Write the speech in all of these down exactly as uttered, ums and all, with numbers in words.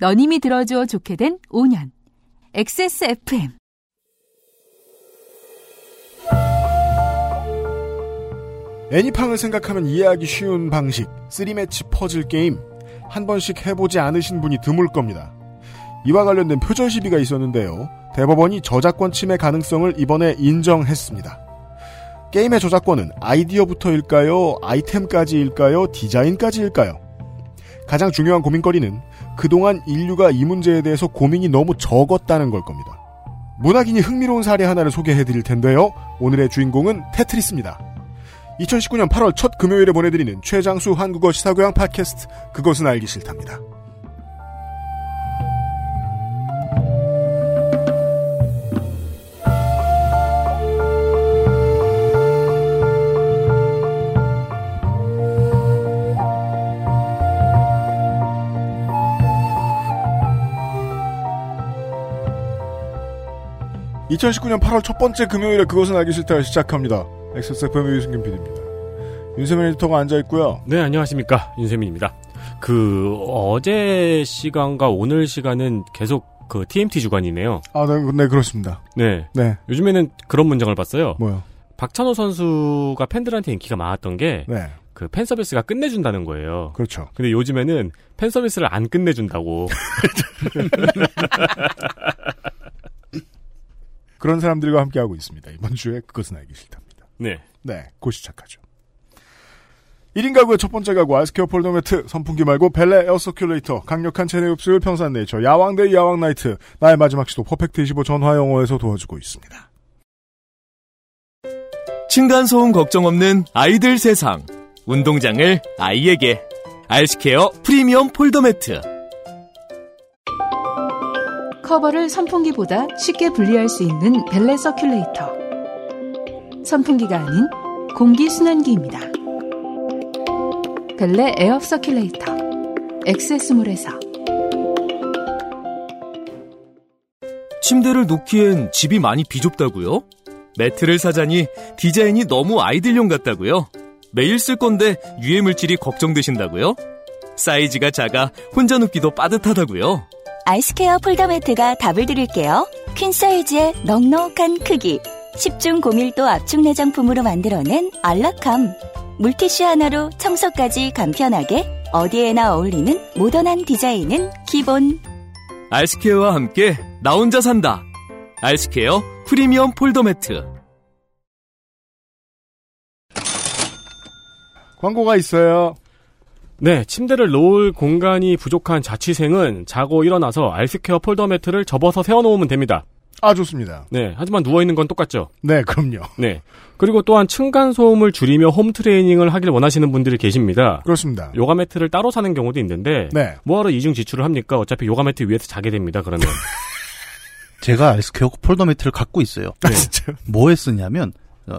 너님이 들어주어 좋게 된 오 년. 엑스에스에프엠. 애니팡을 생각하면 이해하기 쉬운 방식, 쓰리매치 퍼즐 게임. 한 번씩 해보지 않으신 분이 드물 겁니다. 이와 관련된 표절 시비가 있었는데요. 대법원이 저작권 침해 가능성을 이번에 인정했습니다. 게임의 저작권은 아이디어부터일까요? 아이템까지일까요? 디자인까지일까요? 가장 중요한 고민거리는 그동안 인류가 이 문제에 대해서 고민이 너무 적었다는 걸 겁니다. 문학인이 흥미로운 사례 하나를 소개해드릴 텐데요. 오늘의 주인공은 테트리스입니다. 이천십구년 팔월 첫 금요일에 보내드리는 최장수 한국어 시사교양 팟캐스트 그것은 알기 싫답니다. 이천십구년 팔월 첫 번째 금요일에 그것은 알기 싫다를 시작합니다. 엑스에스에프엠의 유승균 피디입니다. 윤세민 에디터가 앉아있고요. 네, 안녕하십니까. 윤세민입니다. 그 어제 시간과 오늘 시간은 계속 그 티엠티 주간이네요. 아, 네, 네 그렇습니다. 네. 네. 요즘에는 그런 문장을 봤어요. 뭐요? 박찬호 선수가 팬들한테 인기가 많았던 게 네. 그 팬서비스가 끝내준다는 거예요. 그렇죠. 근데 요즘에는 팬서비스를 안 끝내준다고. 그런 사람들과 함께하고 있습니다. 이번 주에 그것은 알기 싫답니다. 네. 네, 곧 시작하죠. 일 인 가구의 첫 번째 가구, 아이스케어 폴더 매트, 선풍기 말고 벨레 에어서큘레이터, 강력한 체내 흡수율 평산 네이처, 야왕데이 야왕나이트, 나의 마지막 시도 퍼펙트 이십오 전화영어에서 도와주고 있습니다. 층간소음 걱정 없는 아이들 세상. 운동장을 아이에게. 아이스케어 프리미엄 폴더 매트. 커버를 선풍기보다 쉽게 분리할 수 있는 벨레 서큘레이터. 선풍기가 아닌 공기순환기입니다. 벨레 에어 서큘레이터. 엑세스몰에서. 침대를 놓기엔 집이 많이 비좁다고요? 매트를 사자니 디자인이 너무 아이들용 같다고요? 매일 쓸 건데 유해물질이 걱정되신다고요? 사이즈가 작아 혼자 눕기도 빠듯하다고요? 아이스케어 폴더 매트가 답을 드릴게요. 퀸 사이즈의 넉넉한 크기, 십중 고밀도 압축 내장품으로 만들어낸 안락함, 물티슈 하나로 청소까지 간편하게, 어디에나 어울리는 모던한 디자인은 기본. 아이스케어와 함께 나 혼자 산다. 아이스케어 프리미엄 폴더 매트. 광고가 있어요. 네, 침대를 놓을 공간이 부족한 자취생은 자고 일어나서 아이스케어 폴더 매트를 접어서 세워놓으면 됩니다. 아, 좋습니다. 네, 하지만 누워있는 건 똑같죠. 네, 그럼요. 네, 그리고 또한 층간소음을 줄이며 홈트레이닝을 하길 원하시는 분들이 계십니다. 그렇습니다. 요가 매트를 따로 사는 경우도 있는데 네. 뭐하러 이중 지출을 합니까? 어차피 요가 매트 위에서 자게 됩니다, 그러면. 제가 아이스케어 폴더 매트를 갖고 있어요. 네. 아, 진짜요? 뭐에 쓰냐면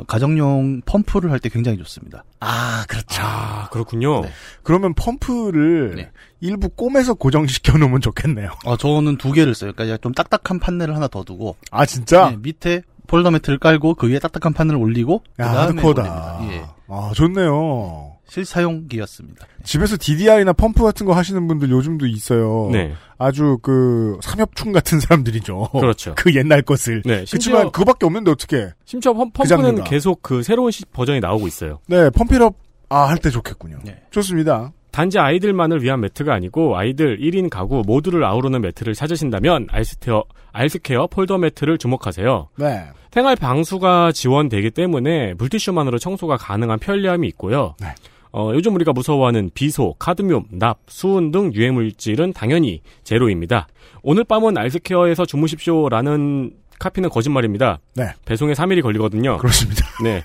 가정용 펌프를 할 때 굉장히 좋습니다. 아, 그렇죠. 아, 그렇군요. 네. 그러면 펌프를 네. 일부 꿰매서 고정시켜 놓으면 좋겠네요. 아, 저는 두 개를 써요. 그러니까 좀 딱딱한 판넬을 하나 더 두고. 아, 진짜? 네, 밑에 폴더 매트를 깔고 그 위에 딱딱한 판넬을 올리고. 야, 하드코어다. 예. 아, 좋네요. 실사용기였습니다. 집에서 디디아이나 펌프 같은 거 하시는 분들 요즘도 있어요. 네. 아주 그 삼엽충 같은 사람들이죠. 그렇죠. 그 옛날 것을. 네. 그렇지만 그밖에 없는데 어떻게? 심지어 펌, 펌프는 그 계속 그 새로운 버전이 나오고 있어요. 네, 펌필업 아, 할 때 좋겠군요. 네. 좋습니다. 단지 아이들만을 위한 매트가 아니고 아이들 일 인 가구 모두를 아우르는 매트를 찾으신다면 아이스케어, 아이스케어 폴더 매트를 주목하세요. 네. 생활 방수가 지원되기 때문에 물티슈만으로 청소가 가능한 편리함이 있고요. 네. 어, 요즘 우리가 무서워하는 비소, 카드뮴, 납, 수은 등 유해물질은 당연히 제로입니다. 오늘 밤은 아이스케어에서 주무십시오라는 카피는 거짓말입니다. 네. 배송에 삼 일이 걸리거든요. 그렇습니다. 네.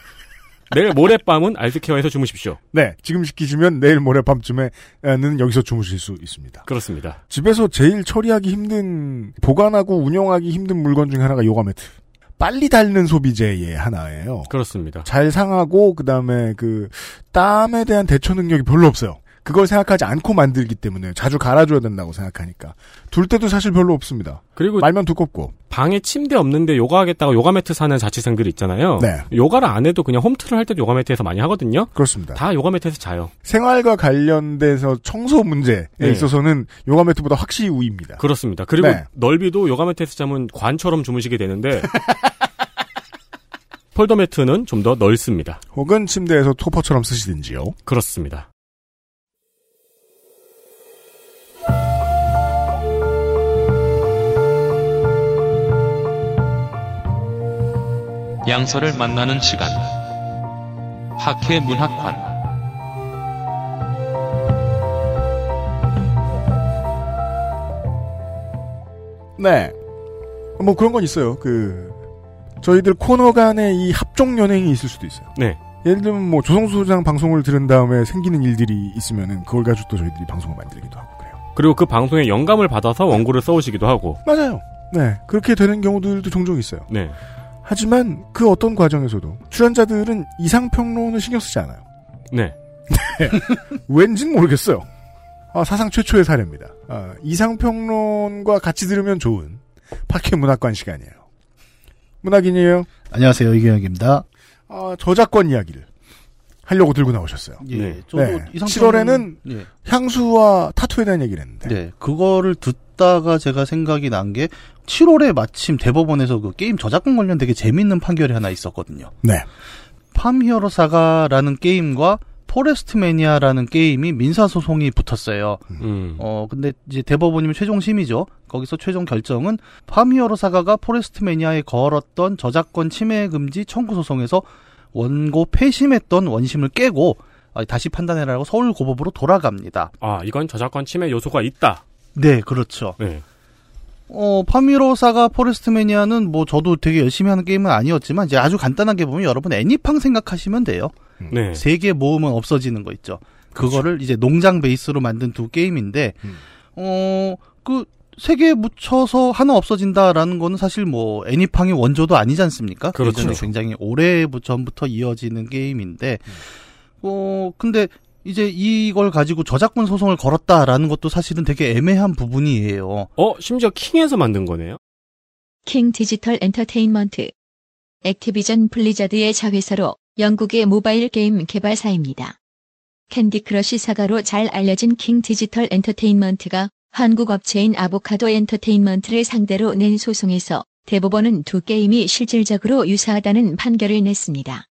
내일 모레밤은 아이스케어에서 주무십시오. 네. 지금 시키시면 내일 모레밤쯤에는 여기서 주무실 수 있습니다. 그렇습니다. 집에서 제일 처리하기 힘든, 보관하고 운영하기 힘든 물건 중에 하나가 요가 매트. 빨리 닳는 소비재의 하나예요. 그렇습니다. 잘 상하고 그다음에 그 땀에 대한 대처 능력이 별로 없어요. 그걸 생각하지 않고 만들기 때문에 자주 갈아줘야 된다고 생각하니까 둘 때도 사실 별로 없습니다. 그리고 말면 두껍고 방에 침대 없는데 요가하겠다고 요가 매트 사는 자취생들 있잖아요. 네. 요가를 안 해도 그냥 홈트를 할 때도 요가 매트에서 많이 하거든요. 그렇습니다. 다 요가 매트에서 자요. 생활과 관련돼서 청소 문제에 네. 있어서는 요가 매트보다 확실히 우위입니다. 그렇습니다. 그리고 네. 넓이도 요가 매트에서 자면 관처럼 주무시게 되는데 폴더 매트는 좀 더 넓습니다. 혹은 침대에서 토퍼처럼 쓰시든지요. 그렇습니다. 양서를 만나는 시간 팟캐문학관 네. 뭐 그런 건 있어요. 그 저희들 코너 간에 이 합종 연행이 있을 수도 있어요. 네. 예를 들면 뭐 조성수 소장 방송을 들은 다음에 생기는 일들이 있으면은 그걸 가지고 또 저희들이 방송을 만들기도 하고 그래요. 그리고 그 방송에 영감을 받아서 원고를 써오시기도 하고. 맞아요. 네. 그렇게 되는 경우들도 종종 있어요. 네. 하지만 그 어떤 과정에서도 출연자들은 이상평론을 신경 쓰지 않아요. 네. 네. 왠진 모르겠어요. 아, 사상 최초의 사례입니다. 아, 이상평론과 같이 들으면 좋은 팟캐문학관 시간이에요. 문학인이에요. 안녕하세요. 이경혁입니다. 아, 저작권 이야기를 하려고 들고 나오셨어요. 예, 네. 저도 네. 이상평론... 칠월에는 예. 향수와 타투에 대한 얘기를 했는데 네. 그거를 듣 다가 제가 생각이 난 게 칠월에 마침 대법원에서 그 게임 저작권 관련 되게 재밌는 판결이 하나 있었거든요. 네. 팜 히어로 사가라는 게임과 포레스트 매니아라는 게임이 민사 소송이 붙었어요. 음. 어 근데 이제 대법원이면 최종 심의죠. 거기서 최종 결정은 팜 히어로 사가가 포레스트 매니아에 걸었던 저작권 침해 금지 청구 소송에서 원고 패심했던 원심을 깨고 다시 판단해라고 서울 고법으로 돌아갑니다. 아 이건 저작권 침해 요소가 있다. 네, 그렇죠. 네. 어, 파미로사가 포레스트매니아는 뭐 저도 되게 열심히 하는 게임은 아니었지만 이제 아주 간단하게 보면 여러분 애니팡 생각하시면 돼요. 네. 세 개 모으면 없어지는 거 있죠. 그렇죠. 그거를 이제 농장 베이스로 만든 두 게임인데, 음. 어, 그 세 개 묻혀서 하나 없어진다라는 거는 사실 뭐 애니팡의 원조도 아니지 않습니까? 그렇죠. 예전에 굉장히 오래전부터 이어지는 게임인데, 음. 어, 근데 이제 이걸 가지고 저작권 소송을 걸었다라는 것도 사실은 되게 애매한 부분이에요. 어? 심지어 킹에서 만든 거네요? 킹 디지털 엔터테인먼트. 액티비전 블리자드의 자회사로 영국의 모바일 게임 개발사입니다. 캔디 크러쉬 사가로 잘 알려진 킹 디지털 엔터테인먼트가 한국 업체인 아보카도 엔터테인먼트를 상대로 낸 소송에서 대법원은 두 게임이 실질적으로 유사하다는 판결을 냈습니다.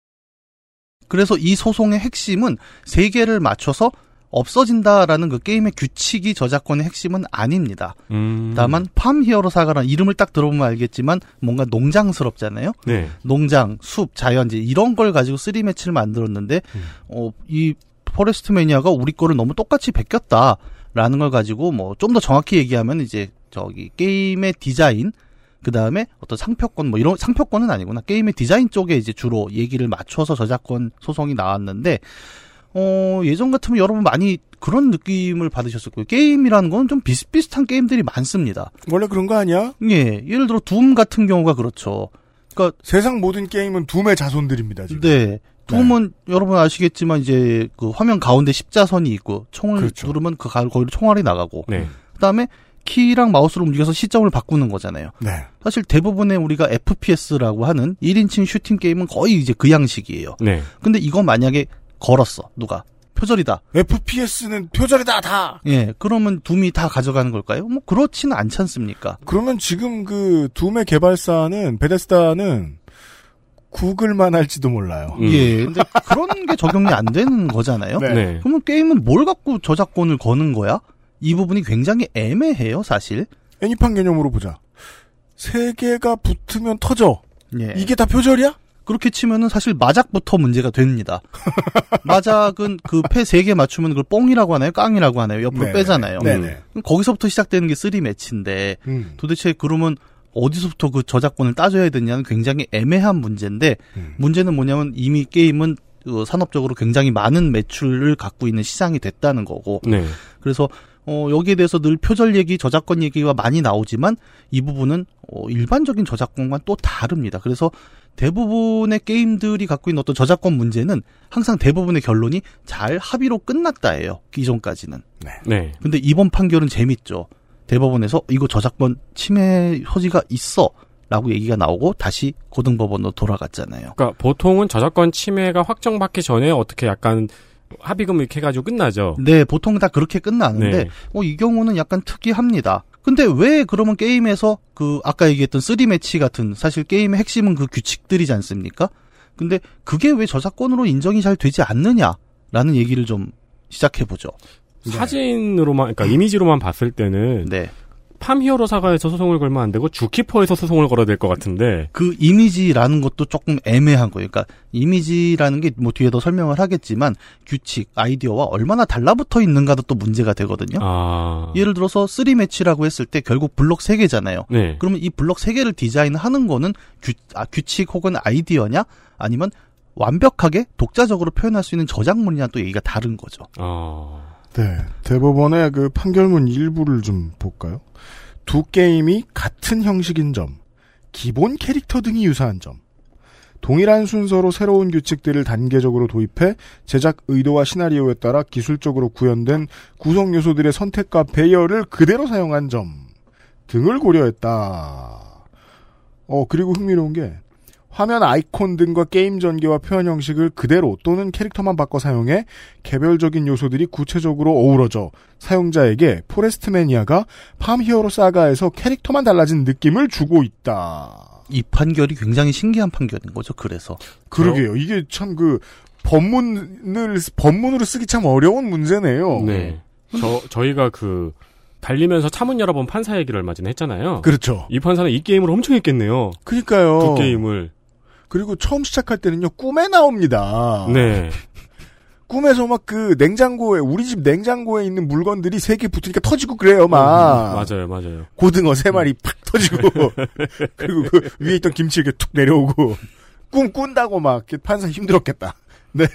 그래서 이 소송의 핵심은 세 개를 맞춰서 없어진다라는 그 게임의 규칙이 저작권의 핵심은 아닙니다. 음. 다만 팜 히어로 사가라는 이름을 딱 들어보면 알겠지만 뭔가 농장스럽잖아요. 네. 농장, 숲, 자연지 이런 걸 가지고 쓰리매치를 만들었는데 음. 어, 이 포레스트 매니아가 우리 거를 너무 똑같이 베꼈다라는 걸 가지고 뭐 좀 더 정확히 얘기하면 이제 저기 게임의 디자인 그 다음에 어떤 상표권 뭐 이런 상표권은 아니구나 게임의 디자인 쪽에 이제 주로 얘기를 맞춰서 저작권 소송이 나왔는데 어 예전 같으면 여러분 많이 그런 느낌을 받으셨을 거예요. 게임이라는 건 좀 비슷비슷한 게임들이 많습니다. 원래 그런 거 아니야? 예, 예를 들어 둠 같은 경우가 그렇죠. 그러니까 세상 모든 게임은 둠의 자손들입니다. 지금. 네. 둠은 네. 여러분 아시겠지만 이제 그 화면 가운데 십자선이 있고 총을 그렇죠. 누르면 그 거기로 총알이 나가고 네. 그 다음에 키랑 마우스를 움직여서 시점을 바꾸는 거잖아요. 네. 사실 대부분의 우리가 에프피에스라고 하는 일 인칭 슈팅 게임은 거의 이제 그 양식이에요. 네. 근데 이거 만약에 걸었어. 누가. 표절이다. 에프피에스는 표절이다. 다. 예. 그러면 둠이 다 가져가는 걸까요? 뭐 그렇지는 않지 않습니까? 그러면 지금 그 둠의 개발사는 베데스다는 구글만 할지도 몰라요. 음. 예. 근데 그런 게 적용이 안 되는 거잖아요. 네. 네. 그러면 게임은 뭘 갖고 저작권을 거는 거야? 이 부분이 굉장히 애매해요, 사실. 애니팡 개념으로 보자. 세 개가 붙으면 터져. 예. 이게 다 표절이야? 그렇게 치면은 사실 마작부터 문제가 됩니다. 마작은 그 패 세 개 맞추면 그걸 뽕이라고 하나요? 깡이라고 하나요? 옆으로 네네. 빼잖아요. 네네. 거기서부터 시작되는 게 쓰리매치인데 음. 도대체 그러면 어디서부터 그 저작권을 따져야 되냐는 굉장히 애매한 문제인데 음. 문제는 뭐냐면 이미 게임은 산업적으로 굉장히 많은 매출을 갖고 있는 시장이 됐다는 거고 네. 그래서 어, 여기에 대해서 늘 표절 얘기, 저작권 얘기가 많이 나오지만 이 부분은 어, 일반적인 저작권과는 또 다릅니다. 그래서 대부분의 게임들이 갖고 있는 어떤 저작권 문제는 항상 대부분의 결론이 잘 합의로 끝났다예요. 이전까지는. 네. 네. 근데 이번 판결은 재밌죠. 대법원에서 이거 저작권 침해 소지가 있어. 라고 얘기가 나오고 다시 고등법원으로 돌아갔잖아요. 그러니까 보통은 저작권 침해가 확정받기 전에 어떻게 약간 합의금 이렇게 해가지고 끝나죠. 네, 보통 다 그렇게 끝나는데 네. 어, 이 경우는 약간 특이합니다. 근데 왜 그러면 게임에서 그 아까 얘기했던 쓰리 매치 같은 사실 게임의 핵심은 그 규칙들이지 않습니까? 근데 그게 왜 저작권으로 인정이 잘 되지 않느냐라는 얘기를 좀 시작해보죠. 네. 사진으로만, 그러니까 이미지로만 봤을 때는 네. 팜 히어로 사가에서 소송을 걸면 안 되고 주키퍼에서 소송을 걸어야 될 것 같은데 그 이미지라는 것도 조금 애매한 거예요. 그러니까 이미지라는 게 뭐 뒤에 더 설명을 하겠지만 규칙, 아이디어와 얼마나 달라붙어 있는가도 또 문제가 되거든요. 아... 예를 들어서 쓰리 매치라고 했을 때 결국 블록 세 개잖아요. 네. 그러면 이 블록 세 개를 디자인하는 거는 규, 아, 규칙 혹은 아이디어냐 아니면 완벽하게 독자적으로 표현할 수 있는 저작물이냐 또 얘기가 다른 거죠. 아... 네, 대법원의 그 판결문 일부를 좀 볼까요? 두 게임이 같은 형식인 점, 기본 캐릭터 등이 유사한 점, 동일한 순서로 새로운 규칙들을 단계적으로 도입해 제작 의도와 시나리오에 따라 기술적으로 구현된 구성 요소들의 선택과 배열을 그대로 사용한 점 등을 고려했다. 어, 그리고 흥미로운 게 화면 아이콘 등과 게임 전개와 표현 형식을 그대로 또는 캐릭터만 바꿔 사용해 개별적인 요소들이 구체적으로 어우러져 사용자에게 포레스트 매니아가 팜 히어로 사가에서 캐릭터만 달라진 느낌을 주고 있다. 이 판결이 굉장히 신기한 판결인 거죠. 그래서. 그러게요. 이게 참 그 법문을 법문으로 쓰기 참 어려운 문제네요. 네. 저 저희가 그 달리면서 차문 열어본 판사 얘기를 얼마 전에 했잖아요. 그렇죠. 이 판사는 이 게임을 엄청 했겠네요. 그러니까요. 두 게임을. 그리고 처음 시작할 때는요, 꿈에 나옵니다. 네. 꿈에서 막 그 냉장고에, 우리 집 냉장고에 있는 물건들이 세 개 붙으니까 터지고 그래요, 막. 음, 맞아요, 맞아요. 고등어 세 마리 음. 팍 터지고. 그리고 그 위에 있던 김치 이렇게 툭 내려오고. 꿈 꾼다고 막. 판사 힘들었겠다. 네.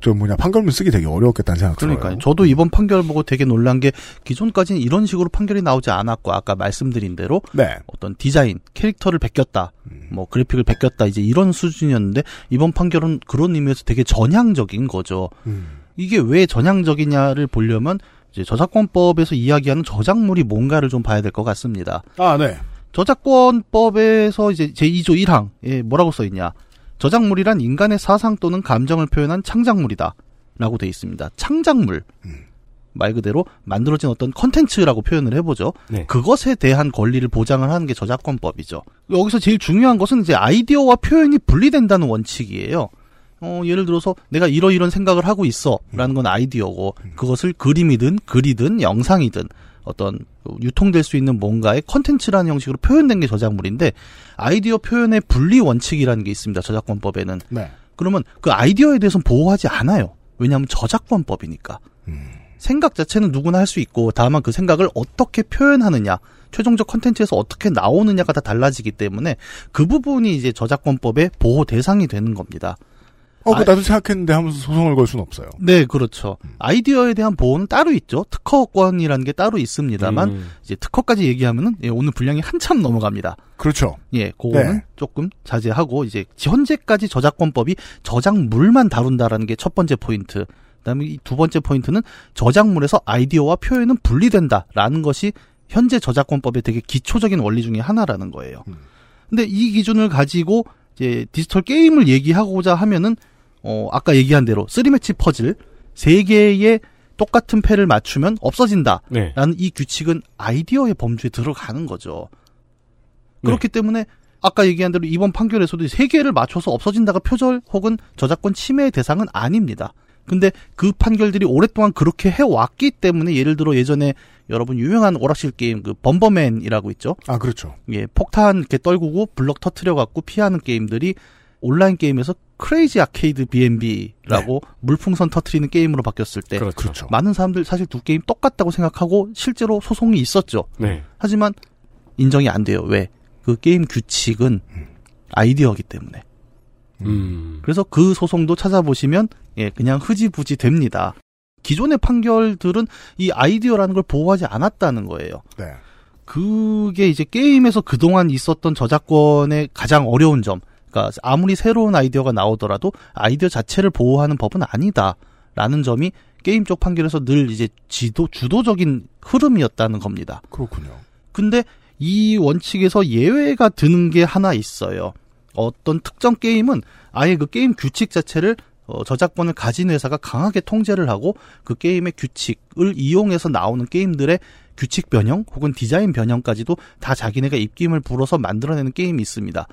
저 뭐냐, 판결문 쓰기 되게 어려웠겠다는 생각 들어요. 그러니까요. 저도 이번 판결 보고 되게 놀란 게 기존까지는 이런 식으로 판결이 나오지 않았고 아까 말씀드린 대로 네. 어떤 디자인, 캐릭터를 베꼈다, 음. 뭐 그래픽을 베꼈다 이제 이런 수준이었는데 이번 판결은 그런 의미에서 되게 전향적인 거죠. 음. 이게 왜 전향적이냐를 보려면 이제 저작권법에서 이야기하는 저작물이 뭔가를 좀 봐야 될 것 같습니다. 아, 네. 저작권법에서 이제 제이조 일항에 뭐라고 써 있냐? 저작물이란 인간의 사상 또는 감정을 표현한 창작물이다 라고 돼 있습니다. 창작물. 음. 말 그대로 만들어진 어떤 컨텐츠라고 표현을 해보죠. 네. 그것에 대한 권리를 보장을 하는 게 저작권법이죠. 여기서 제일 중요한 것은 이제 아이디어와 표현이 분리된다는 원칙이에요. 어, 예를 들어서 내가 이러이런 생각을 하고 있어 라는 건 아이디어고 음. 그것을 그림이든 글이든 영상이든 어떤 유통될 수 있는 뭔가의 컨텐츠라는 형식으로 표현된 게 저작물인데 아이디어 표현의 분리 원칙이라는 게 있습니다. 저작권법에는. 네. 그러면 그 아이디어에 대해서는 보호하지 않아요. 왜냐하면 저작권법이니까. 음. 생각 자체는 누구나 할 수 있고 다만 그 생각을 어떻게 표현하느냐 최종적 컨텐츠에서 어떻게 나오느냐가 다 달라지기 때문에 그 부분이 이제 저작권법의 보호 대상이 되는 겁니다. 어, 그, 나도 생각했는데 하면서 소송을 걸 순 없어요. 네, 그렇죠. 음. 아이디어에 대한 보호는 따로 있죠. 특허권이라는 게 따로 있습니다만, 음. 이제 특허까지 얘기하면은, 예, 오늘 분량이 한참 넘어갑니다. 그렇죠. 예, 그거는 네. 조금 자제하고, 이제, 현재까지 저작권법이 저작물만 다룬다라는 게 첫 번째 포인트. 그 다음에 이 두 번째 포인트는 저작물에서 아이디어와 표현은 분리된다라는 것이 현재 저작권법의 되게 기초적인 원리 중에 하나라는 거예요. 음. 근데 이 기준을 가지고, 이제, 디지털 게임을 얘기하고자 하면은, 어, 아까 얘기한 대로, 쓰리 매치 퍼즐, 세 개의 똑같은 패를 맞추면 없어진다. 네. 라는 이 규칙은 아이디어의 범주에 들어가는 거죠. 그렇기 네. 때문에, 아까 얘기한 대로 이번 판결에서도 세 개를 맞춰서 없어진다가 표절 혹은 저작권 침해의 대상은 아닙니다. 근데 그 판결들이 오랫동안 그렇게 해왔기 때문에, 예를 들어 예전에 여러분 유명한 오락실 게임, 그, 범버맨이라고 있죠? 아, 그렇죠. 예, 폭탄 이렇게 떨구고 블럭 터트려갖고 피하는 게임들이 온라인 게임에서 크레이지 아케이드 비앤비라고 네. 물풍선 터트리는 게임으로 바뀌었을 때 그렇죠. 많은 사람들 사실 두 게임 똑같다고 생각하고 실제로 소송이 있었죠. 네. 하지만 인정이 안 돼요. 왜? 그 게임 규칙은 아이디어이기 때문에. 음. 그래서 그 소송도 찾아보시면 예, 그냥 흐지부지 됩니다. 기존의 판결들은 이 아이디어라는 걸 보호하지 않았다는 거예요. 네. 그게 이제 게임에서 그동안 있었던 저작권의 가장 어려운 점. 그러니까 아무리 새로운 아이디어가 나오더라도 아이디어 자체를 보호하는 법은 아니다라는 점이 게임 쪽 판결에서 늘 이제 지도 주도적인 흐름이었다는 겁니다. 그렇군요. 근데 이 원칙에서 예외가 드는 게 하나 있어요. 어떤 특정 게임은 아예 그 게임 규칙 자체를 어, 저작권을 가진 회사가 강하게 통제를 하고 그 게임의 규칙을 이용해서 나오는 게임들의 규칙 변형 혹은 디자인 변형까지도 다 자기네가 입김을 불어서 만들어내는 게임이 있습니다.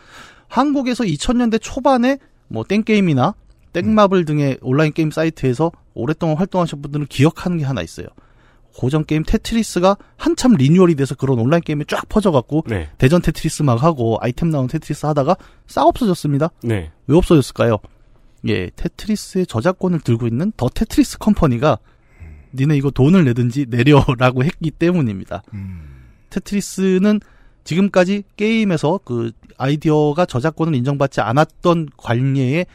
한국에서 이천 년대 초반에 뭐 땡게임이나 땡마블 등의 온라인 게임 사이트에서 오랫동안 활동하신 분들은 기억하는 게 하나 있어요. 고전 게임 테트리스가 한참 리뉴얼이 돼서 그런 온라인 게임에 쫙 퍼져갖고 네. 대전 테트리스 막 하고 아이템 나온 테트리스 하다가 싹 없어졌습니다. 네. 왜 없어졌을까요? 예, 테트리스의 저작권을 들고 있는 더 테트리스 컴퍼니가 니네 이거 돈을 내든지 내려라고 했기 때문입니다. 음. 테트리스는 지금까지 게임에서 그 아이디어가 저작권을 인정받지 않았던 관례의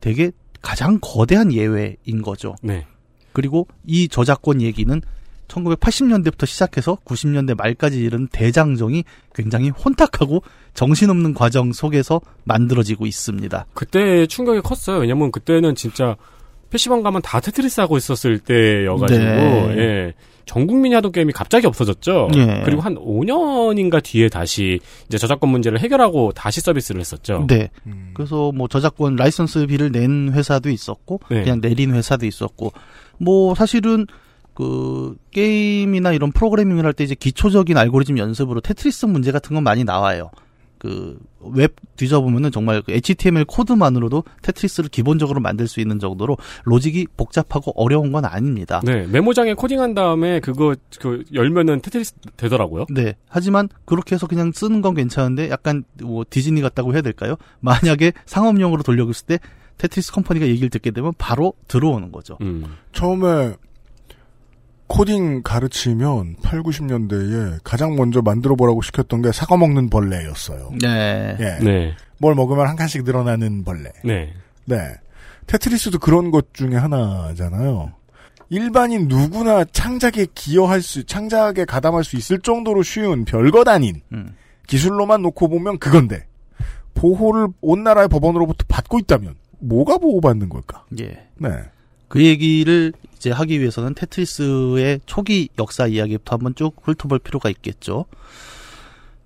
되게 가장 거대한 예외인 거죠. 네. 그리고 이 저작권 얘기는 천구백팔십 년대부터 시작해서 구십 년대 말까지 이른 대장정이 굉장히 혼탁하고 정신없는 과정 속에서 만들어지고 있습니다. 그때 충격이 컸어요. 왜냐면 그때는 진짜 피시방 가면 다 테트리스 하고 있었을 때여가지고 네. 예. 전 국민이 하던 게임이 갑자기 없어졌죠. 예. 그리고 한 오 년인가 뒤에 다시 이제 저작권 문제를 해결하고 다시 서비스를 했었죠. 네. 음. 그래서 뭐 저작권 라이선스비를 낸 회사도 있었고 네. 그냥 내린 회사도 있었고 뭐 사실은 그 게임이나 이런 프로그래밍을 할 때 이제 기초적인 알고리즘 연습으로 테트리스 문제 같은 건 많이 나와요. 그 웹 뒤져보면은 정말 그 에이치티엠엘 코드만으로도 테트리스를 기본적으로 만들 수 있는 정도로 로직이 복잡하고 어려운 건 아닙니다. 네, 메모장에 코딩한 다음에 그거 그 열면은 테트리스 되더라고요. 네, 하지만 그렇게 해서 그냥 쓰는 건 괜찮은데 약간 뭐 디즈니 같다고 해야 될까요? 만약에 상업용으로 돌려갔을 때 테트리스 컴퍼니가 얘기를 듣게 되면 바로 들어오는 거죠. 음. 처음에 코딩 가르치면 팔, 구십 년대에 가장 먼저 만들어보라고 시켰던 게 사과 먹는 벌레였어요. 네. 예. 네. 뭘 먹으면 한 칸씩 늘어나는 벌레. 네. 네. 테트리스도 그런 것 중에 하나잖아요. 일반인 누구나 창작에 기여할 수, 창작에 가담할 수 있을 정도로 쉬운 별것 아닌 음. 기술로만 놓고 보면 그건데 보호를 온 나라의 법원으로부터 받고 있다면 뭐가 보호받는 걸까? 예. 네. 그 얘기를 이제 하기 위해서는 테트리스의 초기 역사 이야기부터 한번 쭉 훑어볼 필요가 있겠죠.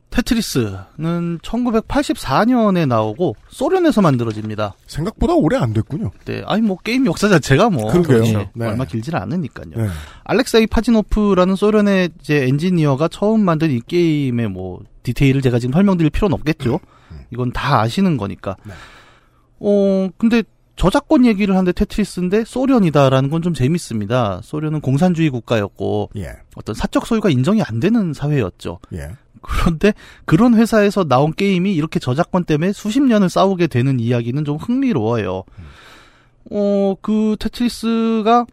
테트리스는 천구백팔십사 년에 나오고 소련에서 만들어집니다. 생각보다 오래 안 됐군요. 네, 아니 뭐 게임 역사 자체가 뭐 그렇죠. 네. 얼마 길진 않으니까요. 네. 알렉세이 파지노프라는 소련의 이제 엔지니어가 처음 만든 이 게임의 뭐 디테일을 제가 지금 설명드릴 필요는 없겠죠. 이건 다 아시는 거니까. 네. 어, 근데 저작권 얘기를 하는데 테트리스인데 소련이다라는 건 좀 재밌습니다. 소련은 공산주의 국가였고 예. 어떤 사적 소유가 인정이 안 되는 사회였죠. 예. 그런데 그런 회사에서 나온 게임이 이렇게 저작권 때문에 수십 년을 싸우게 되는 이야기는 좀 흥미로워요. 음. 어, 그 테트리스가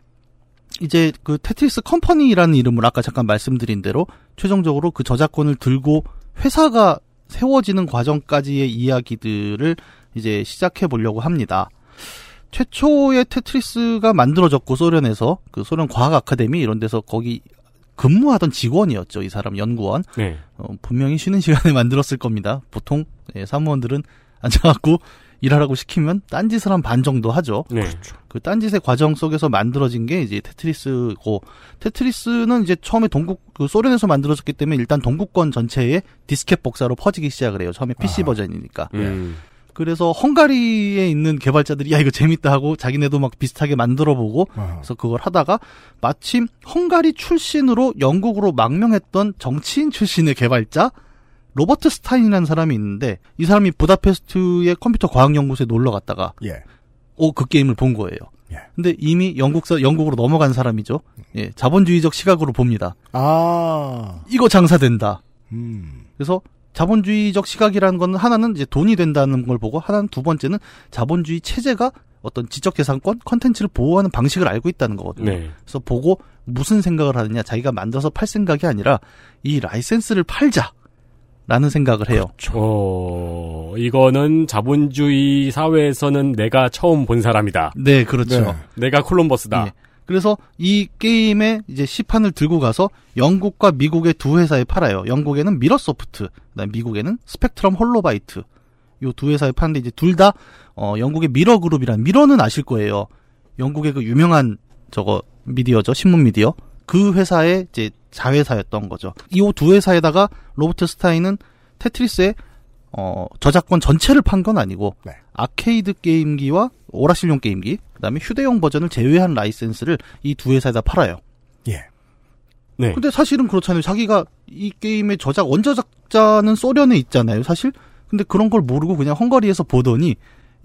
이제 그 테트리스 컴퍼니라는 이름을 아까 잠깐 말씀드린 대로 최종적으로 그 저작권을 들고 회사가 세워지는 과정까지의 이야기들을 이제 시작해 보려고 합니다. 최초의 테트리스가 만들어졌고 소련에서 그 소련 과학 아카데미 이런 데서 거기 근무하던 직원이었죠. 이 사람 연구원. 네. 어, 분명히 쉬는 시간에 만들었을 겁니다. 보통 예, 사무원들은 앉아갖고 일하라고 시키면 딴짓을 한 반 정도 하죠. 네. 그렇죠. 그 딴짓의 과정 속에서 만들어진 게 이제 테트리스고 테트리스는 이제 처음에 동국 그 소련에서 만들어졌기 때문에 일단 동국권 전체에 디스켓 복사로 퍼지기 시작을 해요. 처음에 피씨 아. 버전이니까. 음. 그래서 헝가리에 있는 개발자들이 야 이거 재밌다 하고 자기네도 막 비슷하게 만들어보고 와. 그래서 그걸 하다가 마침 헝가리 출신으로 영국으로 망명했던 정치인 출신의 개발자 로버트 스타인이라는 사람이 있는데 이 사람이 부다페스트의 컴퓨터 과학연구소에 놀러 갔다가 예. 오, 그 게임을 본 거예요. 예. 근데 이미 영국서 영국으로 넘어간 사람이죠. 예, 자본주의적 시각으로 봅니다. 아 이거 장사된다. 음. 그래서 자본주의적 시각이라는 건 하나는 이제 돈이 된다는 걸 보고 하나는 두 번째는 자본주의 체제가 어떤 지적재산권, 콘텐츠를 보호하는 방식을 알고 있다는 거거든요. 네. 그래서 보고 무슨 생각을 하느냐. 자기가 만들어서 팔 생각이 아니라 이 라이센스를 팔자라는 생각을 해요. 그렇죠. 이거는 자본주의 사회에서는 내가 처음 본 사람이다. 네, 그렇죠. 네. 내가 콜럼버스다. 네. 그래서 이 게임에 이제 시판을 들고 가서 영국과 미국의 두 회사에 팔아요. 영국에는 미러소프트, 미국에는 스펙트럼 홀로바이트. 요 두 회사에 파는데 이제 둘 다 어, 영국의 미러 그룹이란, 미러는 아실 거예요. 영국의 그 유명한 저거 미디어죠, 신문 미디어. 그 회사의 이제 자회사였던 거죠. 이 두 회사에다가 로버트 스타인은 테트리스의 어, 저작권 전체를 판 건 아니고, 네. 아케이드 게임기와 오락실용 게임기, 그 다음에 휴대용 버전을 제외한 라이센스를 이 두 회사에다 팔아요. 예. 네. 근데 사실은 그렇잖아요. 자기가 이 게임의 저작, 원저작자는 소련에 있잖아요, 사실. 근데 그런 걸 모르고 그냥 헝가리에서 보더니,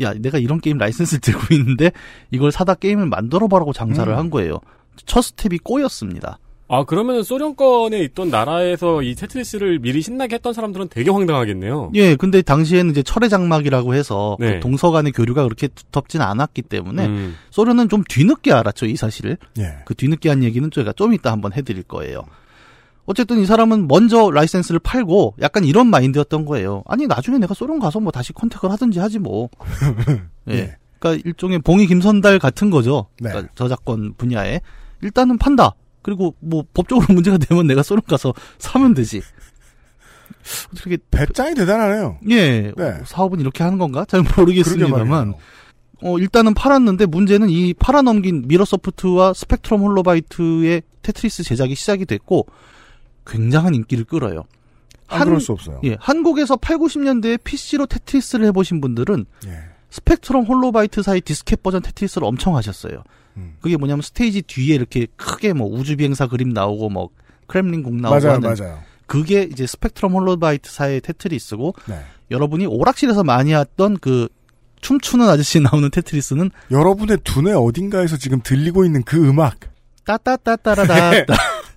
야, 내가 이런 게임 라이센스를 들고 있는데, 이걸 사다 게임을 만들어보라고 장사를 음. 한 거예요. 첫 스텝이 꼬였습니다. 아, 그러면 소련권에 있던 나라에서 이 테트리스를 미리 신나게 했던 사람들은 되게 황당하겠네요. 예, 근데 당시에는 이제 철의 장막이라고 해서 네. 그 동서 간의 교류가 그렇게 두텁진 않았기 때문에 음. 소련은 좀 뒤늦게 알았죠, 이 사실을. 예. 그 뒤늦게 한 얘기는 저희가 좀 이따 한번 해드릴 거예요. 어쨌든 이 사람은 먼저 라이센스를 팔고 약간 이런 마인드였던 거예요. 아니, 나중에 내가 소련 가서 뭐 다시 컨택을 하든지 하지 뭐. 예. 예. 그러니까 일종의 봉이 김선달 같은 거죠. 네. 그러니까 저작권 분야에. 일단은 판다. 그리고 뭐 법적으로 문제가 되면 내가 소련 가서 사면 되지. 어떻게 배짱이 대단하네요. 예, 네. 어, 사업은 이렇게 하는 건가? 잘 모르겠습니다만. 어 일단은 팔았는데 문제는 이 팔아넘긴 미러소프트와 스펙트럼 홀로바이트의 테트리스 제작이 시작이 됐고 굉장한 인기를 끌어요. 안 한, 그럴 수 없어요. 예, 한국에서 팔, 구십 년대에 피씨로 테트리스를 해보신 분들은. 예. 스펙트럼 홀로바이트 사이 디스켓 버전 테트리스를 엄청 하셨어요. 음. 그게 뭐냐면 스테이지 뒤에 이렇게 크게 뭐 우주비행사 그림 나오고 뭐 크렘린 공 나오고 맞아요, 하는 맞아요. 그게 이제 스펙트럼 홀로바이트 사이의 테트리스고 네. 여러분이 오락실에서 많이 했던 그 춤추는 아저씨 나오는 테트리스는 여러분의 두뇌 어딘가에서 지금 들리고 있는 그 음악 따따따따라다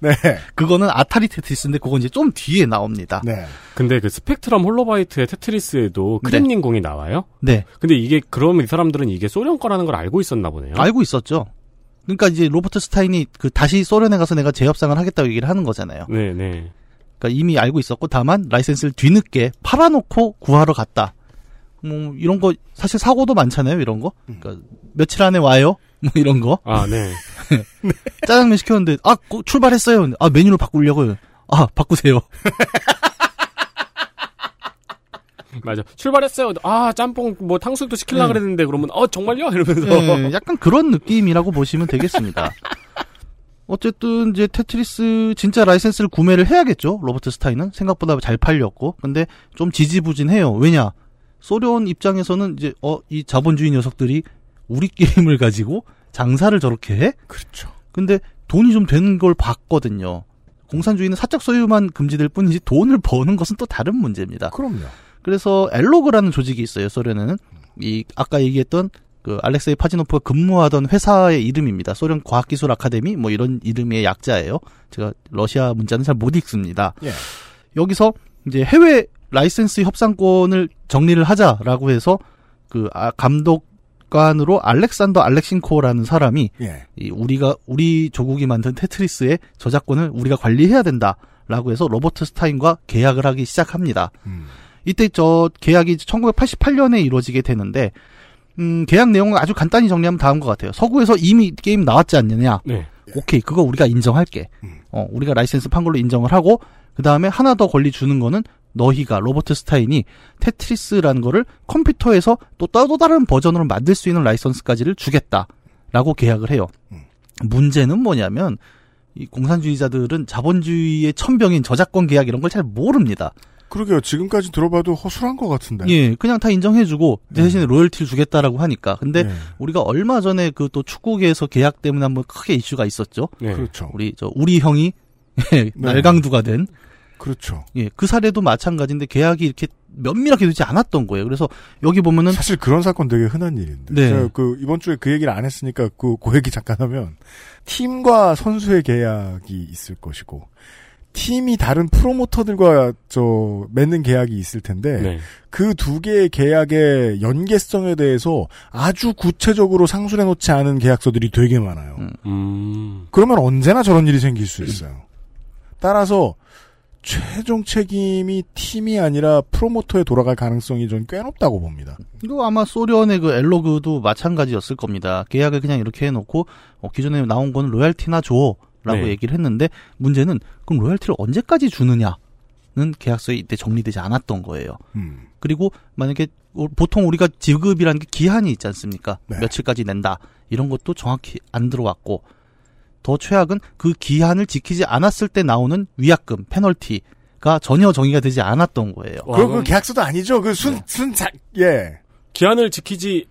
네. 그거는 아타리 테트리스인데 그건 이제 좀 뒤에 나옵니다. 네. 근데 그 스펙트럼 홀로바이트의 테트리스에도 크렘린 네. 공이 나와요? 네. 근데 이게 그러면 이 사람들은 이게 소련 거라는 걸 알고 있었나 보네요. 알고 있었죠. 그러니까 이제 로버트 스타인이 그 다시 소련에 가서 내가 재협상을 하겠다고 얘기를 하는 거잖아요. 네, 네. 그러니까 이미 알고 있었고 다만 라이센스를 뒤늦게 팔아놓고 구하러 갔다. 뭐 이런 거 사실 사고도 많잖아요. 이런 거. 그러니까 며칠 안에 와요. 뭐 이런 거. 아, 네. 네. 짜장면 시켰는데 아 출발했어요. 아 메뉴를 바꾸려고요. 아 바꾸세요. 맞아. 출발했어요. 아 짬뽕 뭐 탕수육도 시키려고 네. 그랬는데 그러면 어 정말요? 이러면서 네, 약간 그런 느낌이라고 보시면 되겠습니다. 어쨌든 이제 테트리스 진짜 라이센스를 구매를 해야겠죠. 로버트 스타인은 생각보다 잘 팔렸고 근데 좀 지지부진해요. 왜냐 소련 입장에서는 이제 어 이 자본주의 녀석들이 우리 게임을 가지고 장사를 저렇게 해? 그렇죠. 근데 돈이 좀 되는 걸 봤거든요. 공산주의는 사적 소유만 금지될 뿐이지 돈을 버는 것은 또 다른 문제입니다. 그럼요. 그래서 엘로그라는 조직이 있어요. 소련에는 이 아까 얘기했던 그 알렉세이 파지노프가 근무하던 회사의 이름입니다. 소련 과학기술 아카데미 뭐 이런 이름의 약자예요. 제가 러시아 문자는 잘 못 읽습니다. 예. 여기서 이제 해외 라이센스 협상권을 정리를 하자라고 해서 그 아, 감독 관으로 알렉산더 알렉신코라는 사람이 예. 이 우리가 우리 조국이 만든 테트리스의 저작권을 우리가 관리해야 된다라고 해서 로버트 스타인과 계약을 하기 시작합니다. 음. 이때 저 계약이 천구백팔십팔 년에 이루어지게 되는데 음, 계약 내용은 아주 간단히 정리하면 다음 것 같아요. 서구에서 이미 게임 나왔지 않느냐. 네. 오케이, 그거 우리가 인정할게. 음. 어, 우리가 라이센스 판 걸로 인정을 하고 그 다음에 하나 더 권리 주는 거는 너희가 로버트 스타인이 테트리스라는 거를 컴퓨터에서 또, 또 다른 버전으로 만들 수 있는 라이선스까지를 주겠다라고 계약을 해요. 음. 문제는 뭐냐면 이 공산주의자들은 자본주의의 천병인 저작권 계약 이런 걸 잘 모릅니다. 그러게요. 지금까지 들어봐도 허술한 것 같은데. 예, 그냥 다 인정해주고 대신에 로열티를 주겠다라고 하니까. 근데 예. 우리가 얼마 전에 그 또 축구계에서 계약 때문에 한번 크게 이슈가 있었죠. 예. 그렇죠. 우리 저 우리 형이 네. 날강두가 된. 그렇죠. 예, 그 사례도 마찬가지인데 계약이 이렇게 면밀하게 되지 않았던 거예요. 그래서 여기 보면은 사실 그런 사건 되게 흔한 일인데. 네. 제가 그 이번 주에 그 얘기를 안 했으니까 그, 그 얘기 잠깐 하면 팀과 선수의 계약이 있을 것이고 팀이 다른 프로모터들과 저 맺는 계약이 있을 텐데 네. 그 두 개의 계약의 연계성에 대해서 아주 구체적으로 상술해 놓지 않은 계약서들이 되게 많아요. 음. 그러면 언제나 저런 일이 생길 수 있어요. 따라서 최종 책임이 팀이 아니라 프로모터에 돌아갈 가능성이 전 꽤 높다고 봅니다. 이거 아마 소련의 그 엘로그도 마찬가지였을 겁니다. 계약을 그냥 이렇게 해놓고 어, 기존에 나온 거는 로얄티나 줘라고 네. 얘기를 했는데 문제는 그럼 로얄티를 언제까지 주느냐는 계약서에 이때 정리되지 않았던 거예요. 음. 그리고 만약에 보통 우리가 지급이라는 게 기한이 있지 않습니까? 네. 며칠까지 낸다. 이런 것도 정확히 안 들어왔고, 더 최악은 그 기한을 지키지 않았을 때 나오는 위약금, 페널티가 전혀 정의가 되지 않았던 거예요. 그럼 그 계약서도 아니죠. 그 순, 네. 순, 자, 예. 기한을 지키지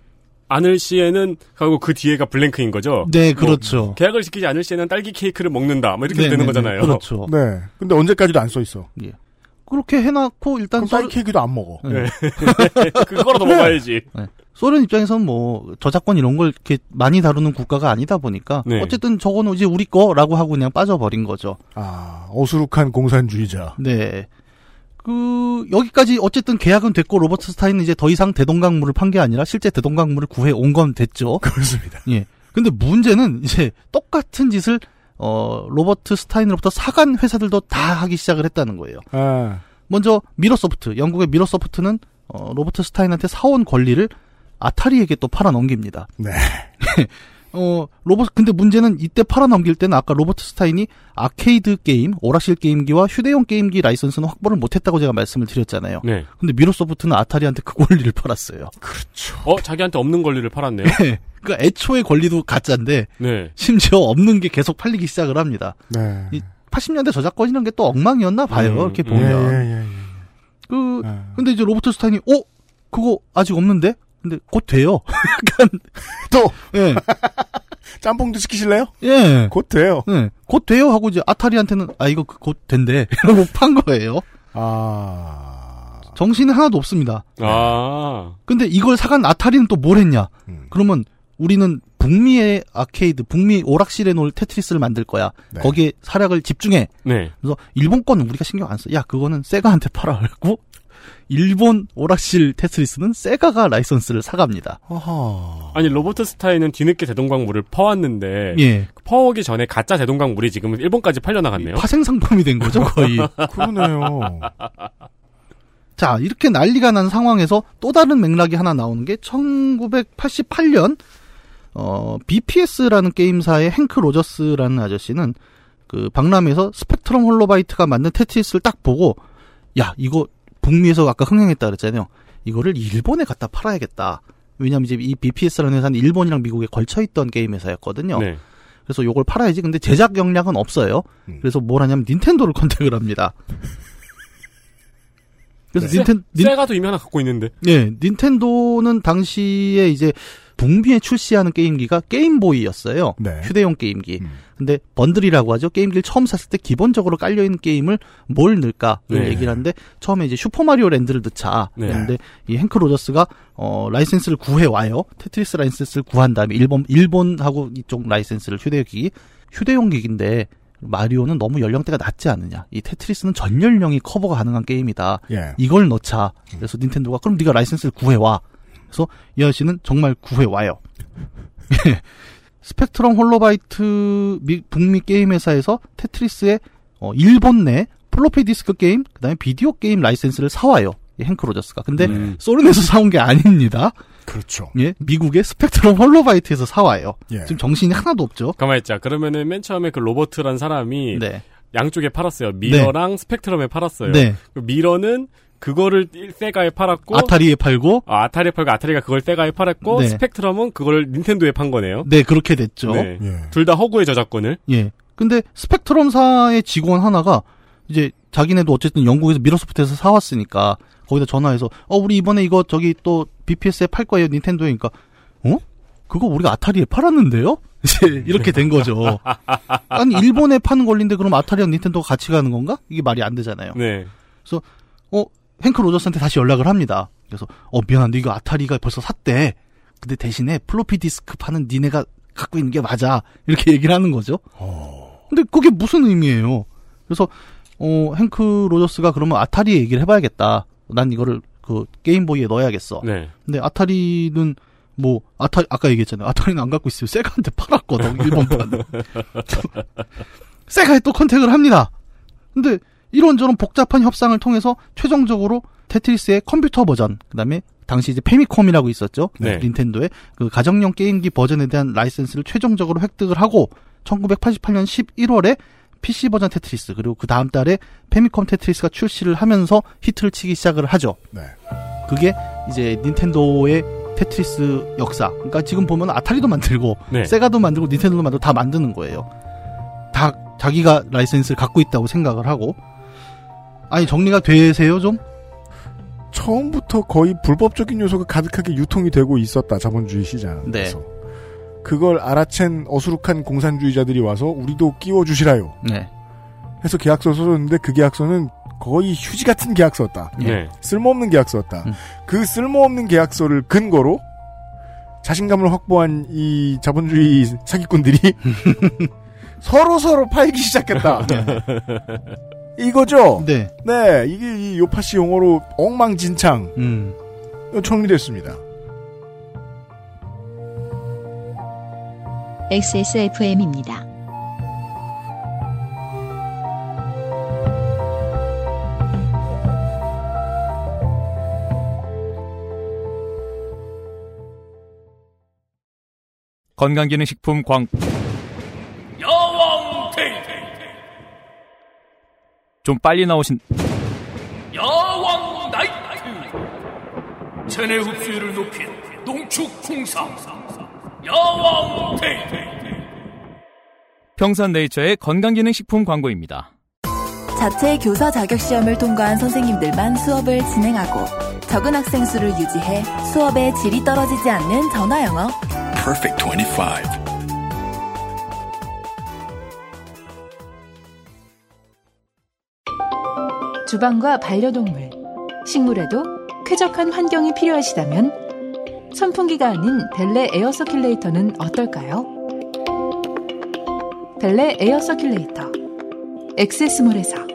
않을 시에는, 하고 그 뒤에가 블랭크인 거죠? 네, 그렇죠. 뭐, 계약을 지키지 않을 시에는 딸기 케이크를 먹는다. 뭐 이렇게 네, 되는 네, 거잖아요. 그렇죠. 네. 근데 언제까지도 안 써 있어. 예. 그렇게 해놓고 일단 그럼 딸기 케이크도 안 먹어. 네. 그거라도 먹어야지. 네. 소련 입장에서는 뭐 저작권 이런 걸 이렇게 많이 다루는 국가가 아니다 보니까 네. 어쨌든 저거는 이제 우리 거라고 하고 그냥 빠져버린 거죠. 아, 어수룩한 공산주의자. 네. 그 여기까지 어쨌든 계약은 됐고 로버트 스타인은 이제 더 이상 대동강물을 판 게 아니라 실제 대동강물을 구해 온 건 됐죠. 그렇습니다. 예. 근데 문제는 이제 똑같은 짓을 어 로버트 스타인으로부터 사간 회사들도 다 하기 시작을 했다는 거예요. 아. 먼저 미러소프트, 영국의 미러소프트는 어, 로버트 스타인한테 사온 권리를 아타리에게 또 팔아넘깁니다. 네. 어, 로버, 근데 문제는 이때 팔아넘길 때는 아까 로버트 스타인이 아케이드 게임, 오락실 게임기와 휴대용 게임기 라이선스는 확보를 못했다고 제가 말씀을 드렸잖아요. 네. 근데 미러소프트는 아타리한테 그 권리를 팔았어요. 그렇죠. 어, 자기한테 없는 권리를 팔았네요. 네. 그러니까 애초에 권리도 가짜인데, 네. 심지어 없는 게 계속 팔리기 시작을 합니다. 네. 이 팔십 년대 저작권이라는 게 또 엉망이었나 봐요. 음, 이렇게 보면. 예, 예, 예. 그, 아. 근데 이제 로버트 스타인이, 어? 그거 아직 없는데? 근데 곧 돼요. 약간 또 예. 짬뽕도 시키실래요? 예. 곧 돼요. 예. 곧 돼요 하고 이제 아타리한테는 아 이거 곧 된대. 이러고 판 거예요. 아. 정신은 하나도 없습니다. 아. 근데 이걸 사간 아타리는 또 뭘 했냐? 음. 그러면 우리는 북미의 아케이드, 북미 오락실에 놓을 테트리스를 만들 거야. 네. 거기에 사략을 집중해. 네. 그래서 일본 건 우리가 신경 안 써. 야, 그거는 세가한테 팔아라고. 일본 오락실 테트리스는 세가가 라이선스를 사갑니다. 어허... 아니 로버트 스타인은 뒤늦게 대동강물을 퍼왔는데 예. 퍼오기 전에 가짜 대동강물이 지금 일본까지 팔려나갔네요. 파생상품이 된 거죠 거의. 그러네요. 자 이렇게 난리가 난 상황에서 또 다른 맥락이 하나 나오는 게 천구백팔십팔 년 어, 비피에스라는 게임사의 헨크 로저스라는 아저씨는 그 박람회에서 스펙트럼 홀로바이트가 만든 테트리스를 딱 보고 야 이거 북미에서 아까 흥행했다 그랬잖아요. 이거를 일본에 갖다 팔아야겠다. 왜냐면 이제 이 비피에스라는 회사는 일본이랑 미국에 걸쳐있던 게임 회사였거든요. 네. 그래서 이걸 팔아야지. 근데 제작 역량은 없어요. 음. 그래서 뭘 하냐면 닌텐도를 컨택을 합니다. 그래서 네. 닌텐 닌... 세가도 이미 하나 갖고 있는데. 네, 닌텐도는 당시에 이제 북미에 출시하는 게임기가 게임보이였어요. 네. 휴대용 게임기. 음. 근데 번들이라고 하죠. 게임기를 처음 샀을 때 기본적으로 깔려있는 게임을 뭘 넣을까 네. 얘기를 하는데 처음에 이제 슈퍼마리오 랜드를 넣자. 네. 근데 이 헨크 로저스가 어, 라이센스를 구해와요. 테트리스 라이센스를 구한 다음에 일본, 일본하고 이쪽 라이센스를 휴대용 기기. 휴대용 기기인데 마리오는 너무 연령대가 낮지 않느냐. 이 테트리스는 전 연령이 커버가 가능한 게임이다. 예. 이걸 넣자. 그래서 닌텐도가 그럼 네가 라이센스를 구해와. 그래서 이 아저씨는 정말 구해와요. 스펙트럼 홀로바이트 미, 북미 게임 회사에서 테트리스의 어, 일본 내 플로피 디스크 게임 그다음에 비디오 게임 라이센스를 사와요. 이 헨크 로저스가. 근데 음. 소련에서 사온 게 아닙니다. 그렇죠. 예, 미국의 스펙트럼 홀로바이트에서 사와요. 예. 지금 정신이 하나도 없죠. 가만히 있자. 그러면은 맨 처음에 그 로버트란 사람이 네. 양쪽에 팔았어요. 미러랑 네. 스펙트럼에 팔았어요. 네. 그 미러는 그거를 세가에 팔았고 아타리에 팔고 아, 아타리에 팔고 아타리가 그걸 세가에 팔았고 네. 스펙트럼은 그걸 닌텐도에 판 거네요. 네 그렇게 됐죠. 네. 예. 둘 다 허구의 저작권을. 예. 근데 스펙트럼사의 직원 하나가 이제 자기네도 어쨌든 영국에서 미러소프트에서 사왔으니까 거기다 전화해서 어 우리 이번에 이거 저기 또 비피에스에 팔 거예요 닌텐도에니까 어? 그거 우리가 아타리에 팔았는데요? 이제 이렇게 된 거죠. 아니 일본에 파는 권리인데 그럼 아타리랑 닌텐도가 같이 가는 건가? 이게 말이 안 되잖아요. 네. 그래서 어 헨크 로저스한테 다시 연락을 합니다. 그래서 어 미안한데 이거 아타리가 벌써 샀대. 근데 대신에 플로피 디스크 파는 니네가 갖고 있는 게 맞아. 이렇게 얘기를 하는 거죠. 근데 그게 무슨 의미예요? 그래서 어 헨크 로저스가 그러면 아타리에 얘기를 해봐야겠다. 난 이거를 그 게임보이에 넣어야겠어. 네. 근데 아타리는 뭐 아타 아까 얘기했잖아요. 아타리는 안 갖고 있어요. 세가한테 팔았거든. 일본판. 세가에 또 컨택을 합니다. 근데 이런저런 복잡한 협상을 통해서 최종적으로 테트리스의 컴퓨터 버전, 그 다음에 당시 이제 패미컴이라고 있었죠. 네. 닌텐도의 그 가정용 게임기 버전에 대한 라이센스를 최종적으로 획득을 하고 천구백팔십팔 년 십일월에 피씨 버전 테트리스 그리고 그 다음 달에 패미컴 테트리스가 출시를 하면서 히트를 치기 시작을 하죠. 네. 그게 이제 닌텐도의 테트리스 역사. 그러니까 지금 보면 아타리도 만들고 네. 세가도 만들고 닌텐도도 만들고 다 만드는 거예요. 다 자기가 라이센스를 갖고 있다고 생각을 하고. 아니 정리가 되세요 좀? 처음부터 거의 불법적인 요소가 가득하게 유통이 되고 있었다. 자본주의 시장에서. 네. 그걸 알아챈 어수룩한 공산주의자들이 와서 우리도 끼워주시라요. 네. 해서 계약서를 써줬는데 그 계약서는 거의 휴지 같은 계약서였다. 네. 쓸모없는 계약서였다. 음. 그 쓸모없는 계약서를 근거로 자신감을 확보한 이 자본주의 사기꾼들이 서로서로 서로 팔기 시작했다. 네. 이거죠? 네. 네. 이게 이 요파시 용어로 엉망진창. 음. 정리됐습니다. 엑스에스에프엠입니다. 건강기능식품 광 여왕 테이테 좀 빨리 나오신 여왕 나이트 체내 흡수율을 높인 농축콩상 여왕 테이테 평산네이처의 건강기능식품 광고입니다. 자체 교사 자격시험을 통과한 선생님들만 수업을 진행하고 적은 학생 수를 유지해 수업의 질이 떨어지지 않는 전화영어 Perfect 이십오. 주방과 반려동물, 식물에도 쾌적한 환경이 필요하시다면 선풍기가 아닌 벨레 에어 서큘레이터는 어떨까요? 벨레 에어 서큘레이터, 엑세스몰에서.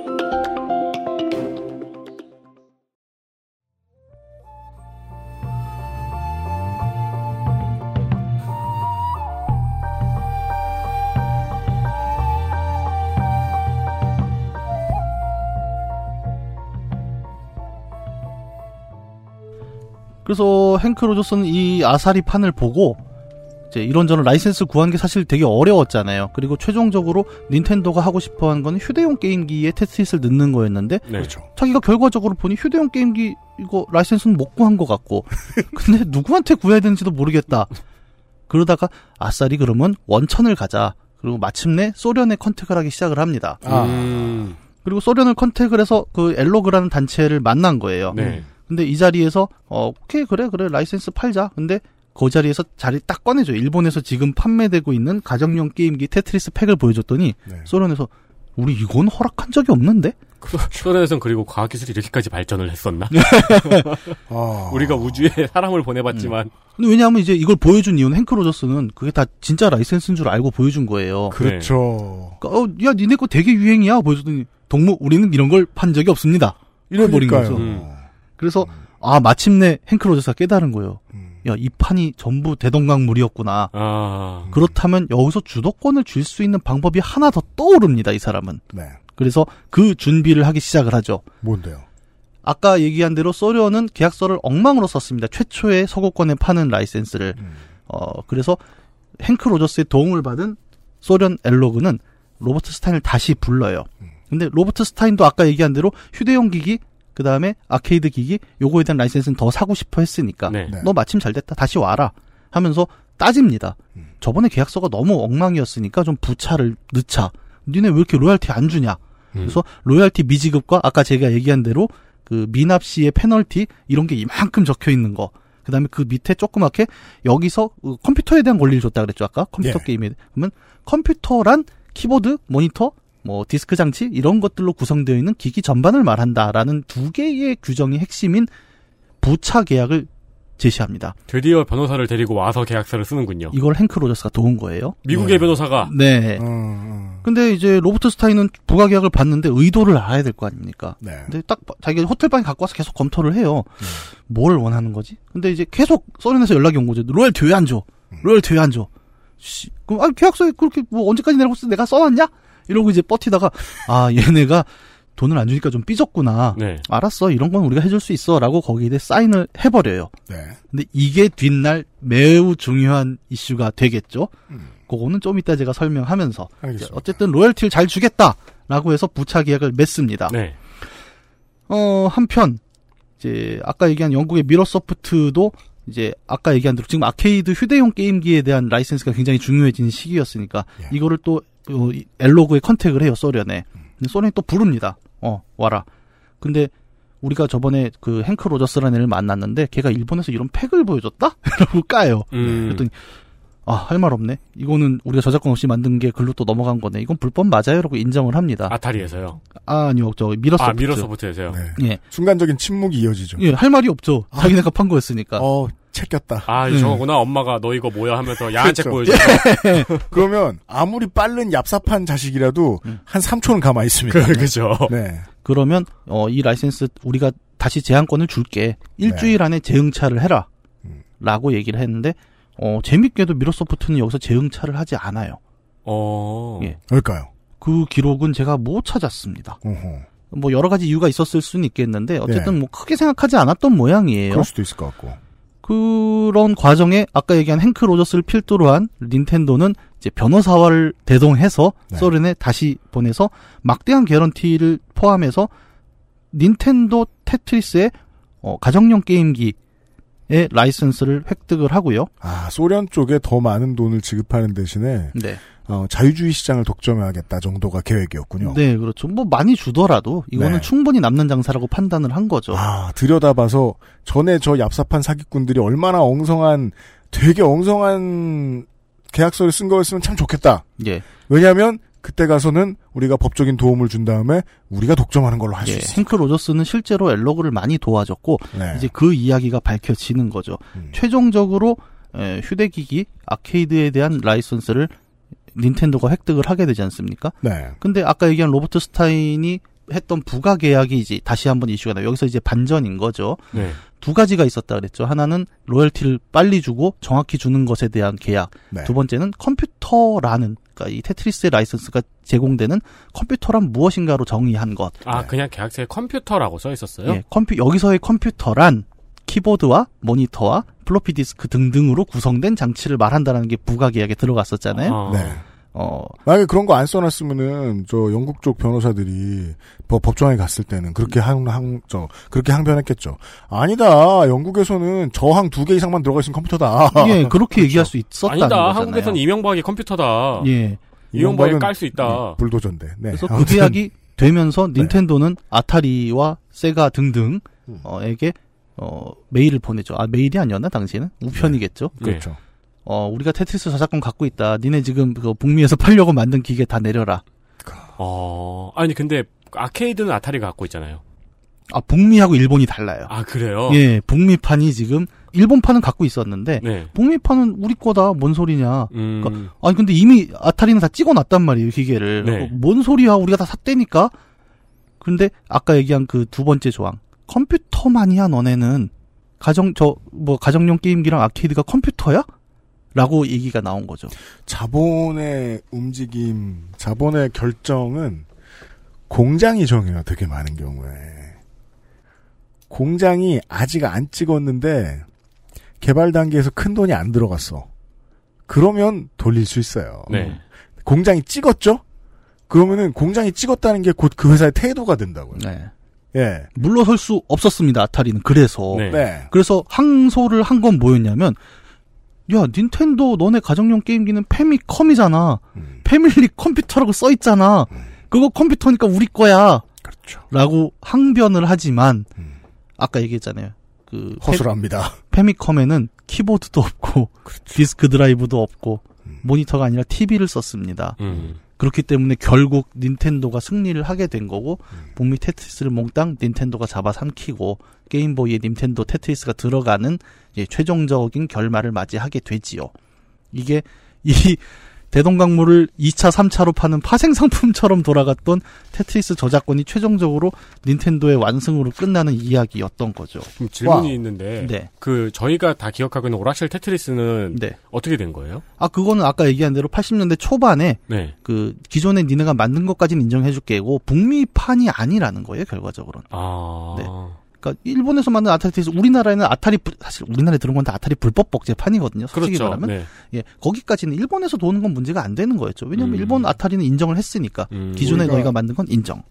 그래서 헨크 로저스는 이 아사리 판을 보고 이제 이런저런 라이센스 구한 게 사실 되게 어려웠잖아요. 그리고 최종적으로 닌텐도가 하고 싶어한 건 휴대용 게임기에 테트리스를 넣는 거였는데 네. 그렇죠. 자기가 결과적으로 보니 휴대용 게임기 이거 라이센스는 못 구한 것 같고 근데 누구한테 구해야 되는지도 모르겠다. 그러다가 아싸리 그러면 원천을 가자. 그리고 마침내 소련에 컨택을 하기 시작을 합니다. 아. 음. 그리고 소련을 컨택을 해서 그 엘로그라는 단체를 만난 거예요. 네. 근데 이 자리에서 어, 오케이 그래 그래 라이센스 팔자. 근데 그 자리에서 자리 딱 꺼내줘. 일본에서 지금 판매되고 있는 가정용 게임기 테트리스 팩을 보여줬더니 네. 소련에서 우리 이건 허락한 적이 없는데? 소련에서는 그리고 과학기술이 이렇게까지 발전을 했었나? 아... 우리가 우주에 사람을 보내봤지만 음. 근데 왜냐하면 이제 이걸 보여준 이유는 헨크 로저스는 그게 다 진짜 라이센스인 줄 알고 보여준 거예요. 그렇죠. 그러니까, 어, 야 니네 거 되게 유행이야 보여줬더니 동무 우리는 이런 걸 판 적이 없습니다. 이래버린 거죠. 음. 그래서 아 마침내 헨크 로저스가 깨달은 거예요. 야, 이 판이 전부 대동강물이었구나. 아... 그렇다면 여기서 주도권을 줄 수 있는 방법이 하나 더 떠오릅니다. 이 사람은. 네. 그래서 그 준비를 하기 시작을 하죠. 뭔데요? 아까 얘기한 대로 소련은 계약서를 엉망으로 썼습니다. 최초의 서구권에 파는 라이센스를. 음. 어 그래서 헨크 로저스의 도움을 받은 소련 엘로그는 로버트 스타인을 다시 불러요. 음. 근데 로버트 스타인도 아까 얘기한 대로 휴대용 기기 그 다음에 아케이드 기기 요거에 대한 라이센스는 더 사고 싶어 했으니까 네. 너 마침 잘 됐다 다시 와라 하면서 따집니다. 음. 저번에 계약서가 너무 엉망이었으니까 좀 부차를 넣자. 니네 왜 이렇게 로얄티 안 주냐. 음. 그래서 로얄티 미지급과 아까 제가 얘기한 대로 그 미납시의 페널티 이런 게 이만큼 적혀있는 거. 그 다음에 그 밑에 조그맣게 여기서 컴퓨터에 대한 권리를 줬다 그랬죠. 아까 컴퓨터 예. 게임에. 그러면 컴퓨터란 키보드, 모니터 뭐 디스크 장치 이런 것들로 구성되어 있는 기기 전반을 말한다라는 두 개의 규정이 핵심인 부차 계약을 제시합니다. 드디어 변호사를 데리고 와서 계약서를 쓰는군요. 이걸 헨크 로저스가 도운 거예요. 미국의 네. 변호사가. 네. 음, 음. 근데 이제 로버트 스타인은 부가 계약을 봤는데 의도를 알아야 될 거 아닙니까? 네. 근데 딱 자기가 호텔방에 갖고 와서 계속 검토를 해요. 음. 뭘 원하는 거지? 근데 이제 계속 소련에서 연락이 온 거죠. 로열티 왜 안 줘? 로열티 왜 안 줘? 씨, 그럼 아 계약서에 그렇게 뭐 언제까지 내라고 쓰 내가 써놨냐? 이러고 이제 버티다가 아 얘네가 돈을 안 주니까 좀 삐졌구나. 네. 알았어 이런 건 우리가 해줄 수 있어 라고 거기에 사인을 해버려요. 네. 근데 이게 뒷날 매우 중요한 이슈가 되겠죠. 음. 그거는 좀 이따 제가 설명하면서 알겠습니다. 어쨌든 로열티를 잘 주겠다라고 해서 부차 계약을 맺습니다. 네. 어 한편 이제 아까 얘기한 영국의 미러소프트도 이제 아까 얘기한 대로 지금 아케이드 휴대용 게임기에 대한 라이센스가 굉장히 중요해진 시기였으니까 예. 이거를 또 어, 엘로그에 컨택을 해요 소련에. 음. 소련이 또 부릅니다. 어 와라. 근데 우리가 저번에 그 헨크 로저스라는 애를 만났는데 걔가 일본에서 이런 팩을 보여줬다? 이러고 까요. 음. 그랬더니 아, 할 말 없네. 이거는 우리가 저작권 없이 만든 게 글로 또 넘어간 거네. 이건 불법 맞아요? 라고 인정을 합니다. 아타리에서요? 아, 아니요. 저 미러소프트. 아, 미러소프트에서요? 네. 예. 순간적인 침묵이 이어지죠. 예, 할 말이 없죠. 아. 자기네가 판 거였으니까. 어, 챙겼다. 아, 음. 저거구나. 엄마가 너 이거 뭐야 하면서 야한 책 그렇죠. 보여줘서. 그러면 아무리 빠른 얍삽한 자식이라도 음. 한 삼 초는 가만히 있습니다. 그렇죠. 네. 그러면 어, 이 라이센스 우리가 다시 제한권을 줄게. 일주일 네. 안에 재응차를 해라. 음. 라고 얘기를 했는데 어, 재밌게도 미러소프트는 여기서 재응차를 하지 않아요. 어, 예. 그럴까요? 그 기록은 제가 못 찾았습니다. 어허. 뭐 여러 가지 이유가 있었을 수는 있겠는데 어쨌든 네. 뭐 크게 생각하지 않았던 모양이에요. 그럴 수도 있을 것 같고. 그런 과정에 아까 얘기한 헨크 로저스를 필두로 한 닌텐도는 이제 변호사와를 대동해서 네. 소련에 다시 보내서 막대한 개런티를 포함해서 닌텐도 테트리스의 어, 가정용 게임기 의 라이선스를 획득을 하고요. 아, 소련 쪽에 더 많은 돈을 지급하는 대신에 네. 어, 자유주의 시장을 독점해야겠다 정도가 계획이었군요. 네, 그렇죠. 뭐 많이 주더라도 이거는 네. 충분히 남는 장사라고 판단을 한 거죠. 아, 들여다봐서 전에 저 얍삽한 사기꾼들이 얼마나 엉성한 되게 엉성한 계약서를 쓴 거였으면 참 좋겠다. 예. 왜냐하면 그때 가서는 우리가 법적인 도움을 준 다음에 우리가 독점하는 걸로 할 수 예, 있어요. 헨크 로저스는 실제로 엘로그를 많이 도와줬고 네. 이제 그 이야기가 밝혀지는 거죠. 음. 최종적으로 휴대기기 아케이드에 대한 라이선스를 닌텐도가 획득을 하게 되지 않습니까? 네. 근데 아까 얘기한 로버트 스타인이 했던 부가 계약이 이제 다시 한번 이슈가 나요. 여기서 이제 반전인 거죠. 네. 두 가지가 있었다 그랬죠. 하나는 로열티를 빨리 주고 정확히 주는 것에 대한 계약. 네. 두 번째는 컴퓨터라는, 그러니까 이 테트리스의 라이선스가 제공되는 컴퓨터란 무엇인가로 정의한 것. 아, 네. 그냥 계약서에 컴퓨터라고 써 있었어요? 네, 컴퓨 여기서의 컴퓨터란 키보드와 모니터와 플로피 디스크 등등으로 구성된 장치를 말한다는 게 부가 계약에 들어갔었잖아요. 아. 네. 어. 만약에 그런 거 안 써놨으면은, 저, 영국 쪽 변호사들이, 법, 법정에 갔을 때는, 그렇게 항, 항, 저, 그렇게 항변했겠죠. 아니다, 영국에서는 저항 두 개 이상만 들어가 있으면 컴퓨터다. 예, 그렇게 그렇죠. 얘기할 수 있었다는 아니다, 거잖아요. 한국에서는 이명박이 컴퓨터다. 예. 이명박이 깔 수 있다. 예, 불도저인데, 네. 그래서 아무튼. 그 계약이 되면서 닌텐도는 네. 아타리와 세가 등등, 어, 에게, 어, 메일을 보내죠. 아, 메일이 아니었나, 당시에는? 우편이겠죠? 네. 그렇죠. 네. 어, 우리가 테트리스 저작권 갖고 있다. 니네 지금 그 북미에서 팔려고 만든 기계 다 내려라. 어, 아니 근데 아케이드는 아타리가 갖고 있잖아요. 아, 북미하고 일본이 달라요. 아, 그래요? 예, 북미판이 지금 일본판은 갖고 있었는데 네. 북미판은 우리 거다. 뭔 소리냐. 음... 그러니까, 아니 근데 이미 아타리는 다 찍어놨단 말이에요, 기계를. 네. 어, 뭔 소리야? 우리가 다 샀대니까. 근데 아까 얘기한 그 두 번째 조항. 컴퓨터만이야 너네는. 가정 저 뭐 가정용 게임기랑 아케이드가 컴퓨터야? 라고 얘기가 나온 거죠. 자본의 움직임, 자본의 결정은 공장이 정해요. 되게 많은 경우에. 공장이 아직 안 찍었는데 개발 단계에서 큰 돈이 안 들어갔어. 그러면 돌릴 수 있어요. 네. 공장이 찍었죠? 그러면은 공장이 찍었다는 게 곧 그 회사의 태도가 된다고요. 네. 예. 물러설 수 없었습니다. 아타리는. 그래서. 네. 네. 그래서 항소를 한 건 뭐였냐면 야, 닌텐도 너네 가정용 게임기는 패미컴이잖아. 음. 패밀리 컴퓨터라고 써 있잖아. 음. 그거 컴퓨터니까 우리 거야. 그렇죠. 라고 항변을 하지만 음. 아까 얘기했잖아요. 그 허술합니다. 패미컴에는 키보드도 없고 그렇죠. 디스크 드라이브도 없고 음. 모니터가 아니라 티비를 썼습니다. 음. 그렇기 때문에 결국 닌텐도가 승리를 하게 된 거고 음. 북미 테트리스를 몽땅 닌텐도가 잡아삼키고 게임보이의 닌텐도 테트리스가 들어가는 예, 최종적인 결말을 맞이하게 되지요. 이게 이 대동강물을 이 차, 삼 차로 파는 파생상품처럼 돌아갔던 테트리스 저작권이 최종적으로 닌텐도의 완승으로 끝나는 이야기였던 거죠. 그럼 질문이 와. 있는데 네. 그 저희가 다 기억하고 있는 오락실 테트리스는 네. 어떻게 된 거예요? 아, 그거는 아까 얘기한 대로 팔십 년대 초반에 네. 그 기존에 니네가 만든 것까지는 인정해줄게고 북미판이 아니라는 거예요, 결과적으로는. 아... 네. 그러니까 일본에서 만든 아타리 테트리스 우리나라에는 아타리 사실 우리나라에 들어온 건 다 아타리 불법 복제판이거든요. 솔직히 그렇죠. 말하면 네. 예 거기까지는 일본에서 도는 건 문제가 안 되는 거였죠. 왜냐하면 음. 일본 아타리는 인정을 했으니까 음. 기존에 우리가... 너희가 만든 건 인정.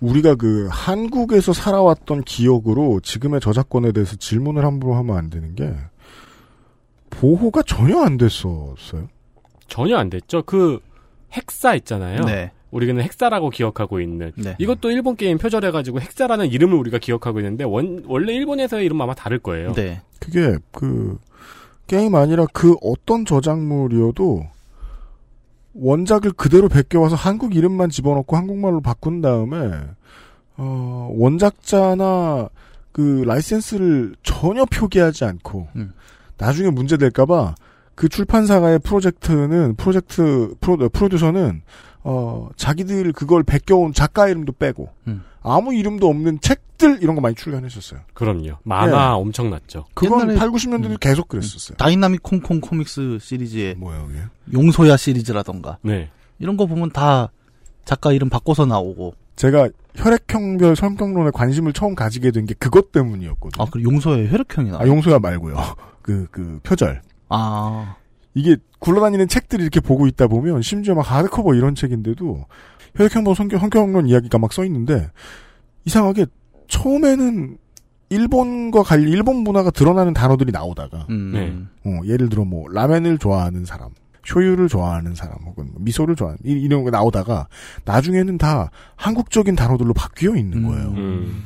우리가 그 한국에서 살아왔던 기억으로 지금의 저작권에 대해서 질문을 함부로 하면 안 되는 게 보호가 전혀 안 됐었어요. 전혀 안 됐죠. 그 핵사 있잖아요. 네. 우리는 핵사라고 기억하고 있는. 네. 이것도 일본 게임 표절해가지고 핵사라는 이름을 우리가 기억하고 있는데 원, 원래 일본에서의 이름은 아마 다를 거예요. 네. 그게 그 게임 아니라 그 어떤 저작물이어도 원작을 그대로 베껴와서 한국 이름만 집어넣고 한국말로 바꾼 다음에 어, 원작자나 그 라이센스를 전혀 표기하지 않고 음. 나중에 문제될까봐 그 출판사가의 프로젝트는 프로젝트 프로, 프로듀서는 어, 자기들 그걸 베껴온 작가 이름도 빼고 음. 아무 이름도 없는 책들 이런 거 많이 출간했었어요. 그럼요. 만화 네. 엄청났죠. 그건 팔, 구십 년대도 음. 계속 그랬었어요. 다이나믹 콩콩 코믹스 시리즈에 뭐예요, 이게? 용소야 시리즈라던가 네. 이런 거 보면 다 작가 이름 바꿔서 나오고. 제가 혈액형별 성격론에 관심을 처음 가지게 된 게 그것 때문이었거든요. 아, 그리고 용소야 혈액형이 나와요? 아, 용소야 말고요. 그, 그 표절. 아. 이게 굴러다니는 책들을 이렇게 보고 있다 보면 심지어 막 하드커버 이런 책인데도 혈액형별 성격, 성격론 이야기가 막 써 있는데 이상하게 처음에는 일본과 관련 일본 문화가 드러나는 단어들이 나오다가 음. 네. 어, 예를 들어 뭐 라멘을 좋아하는 사람, 쇼유를 좋아하는 사람 혹은 미소를 좋아하는 이, 이런 거 나오다가 나중에는 다 한국적인 단어들로 바뀌어 있는 거예요. 음. 음.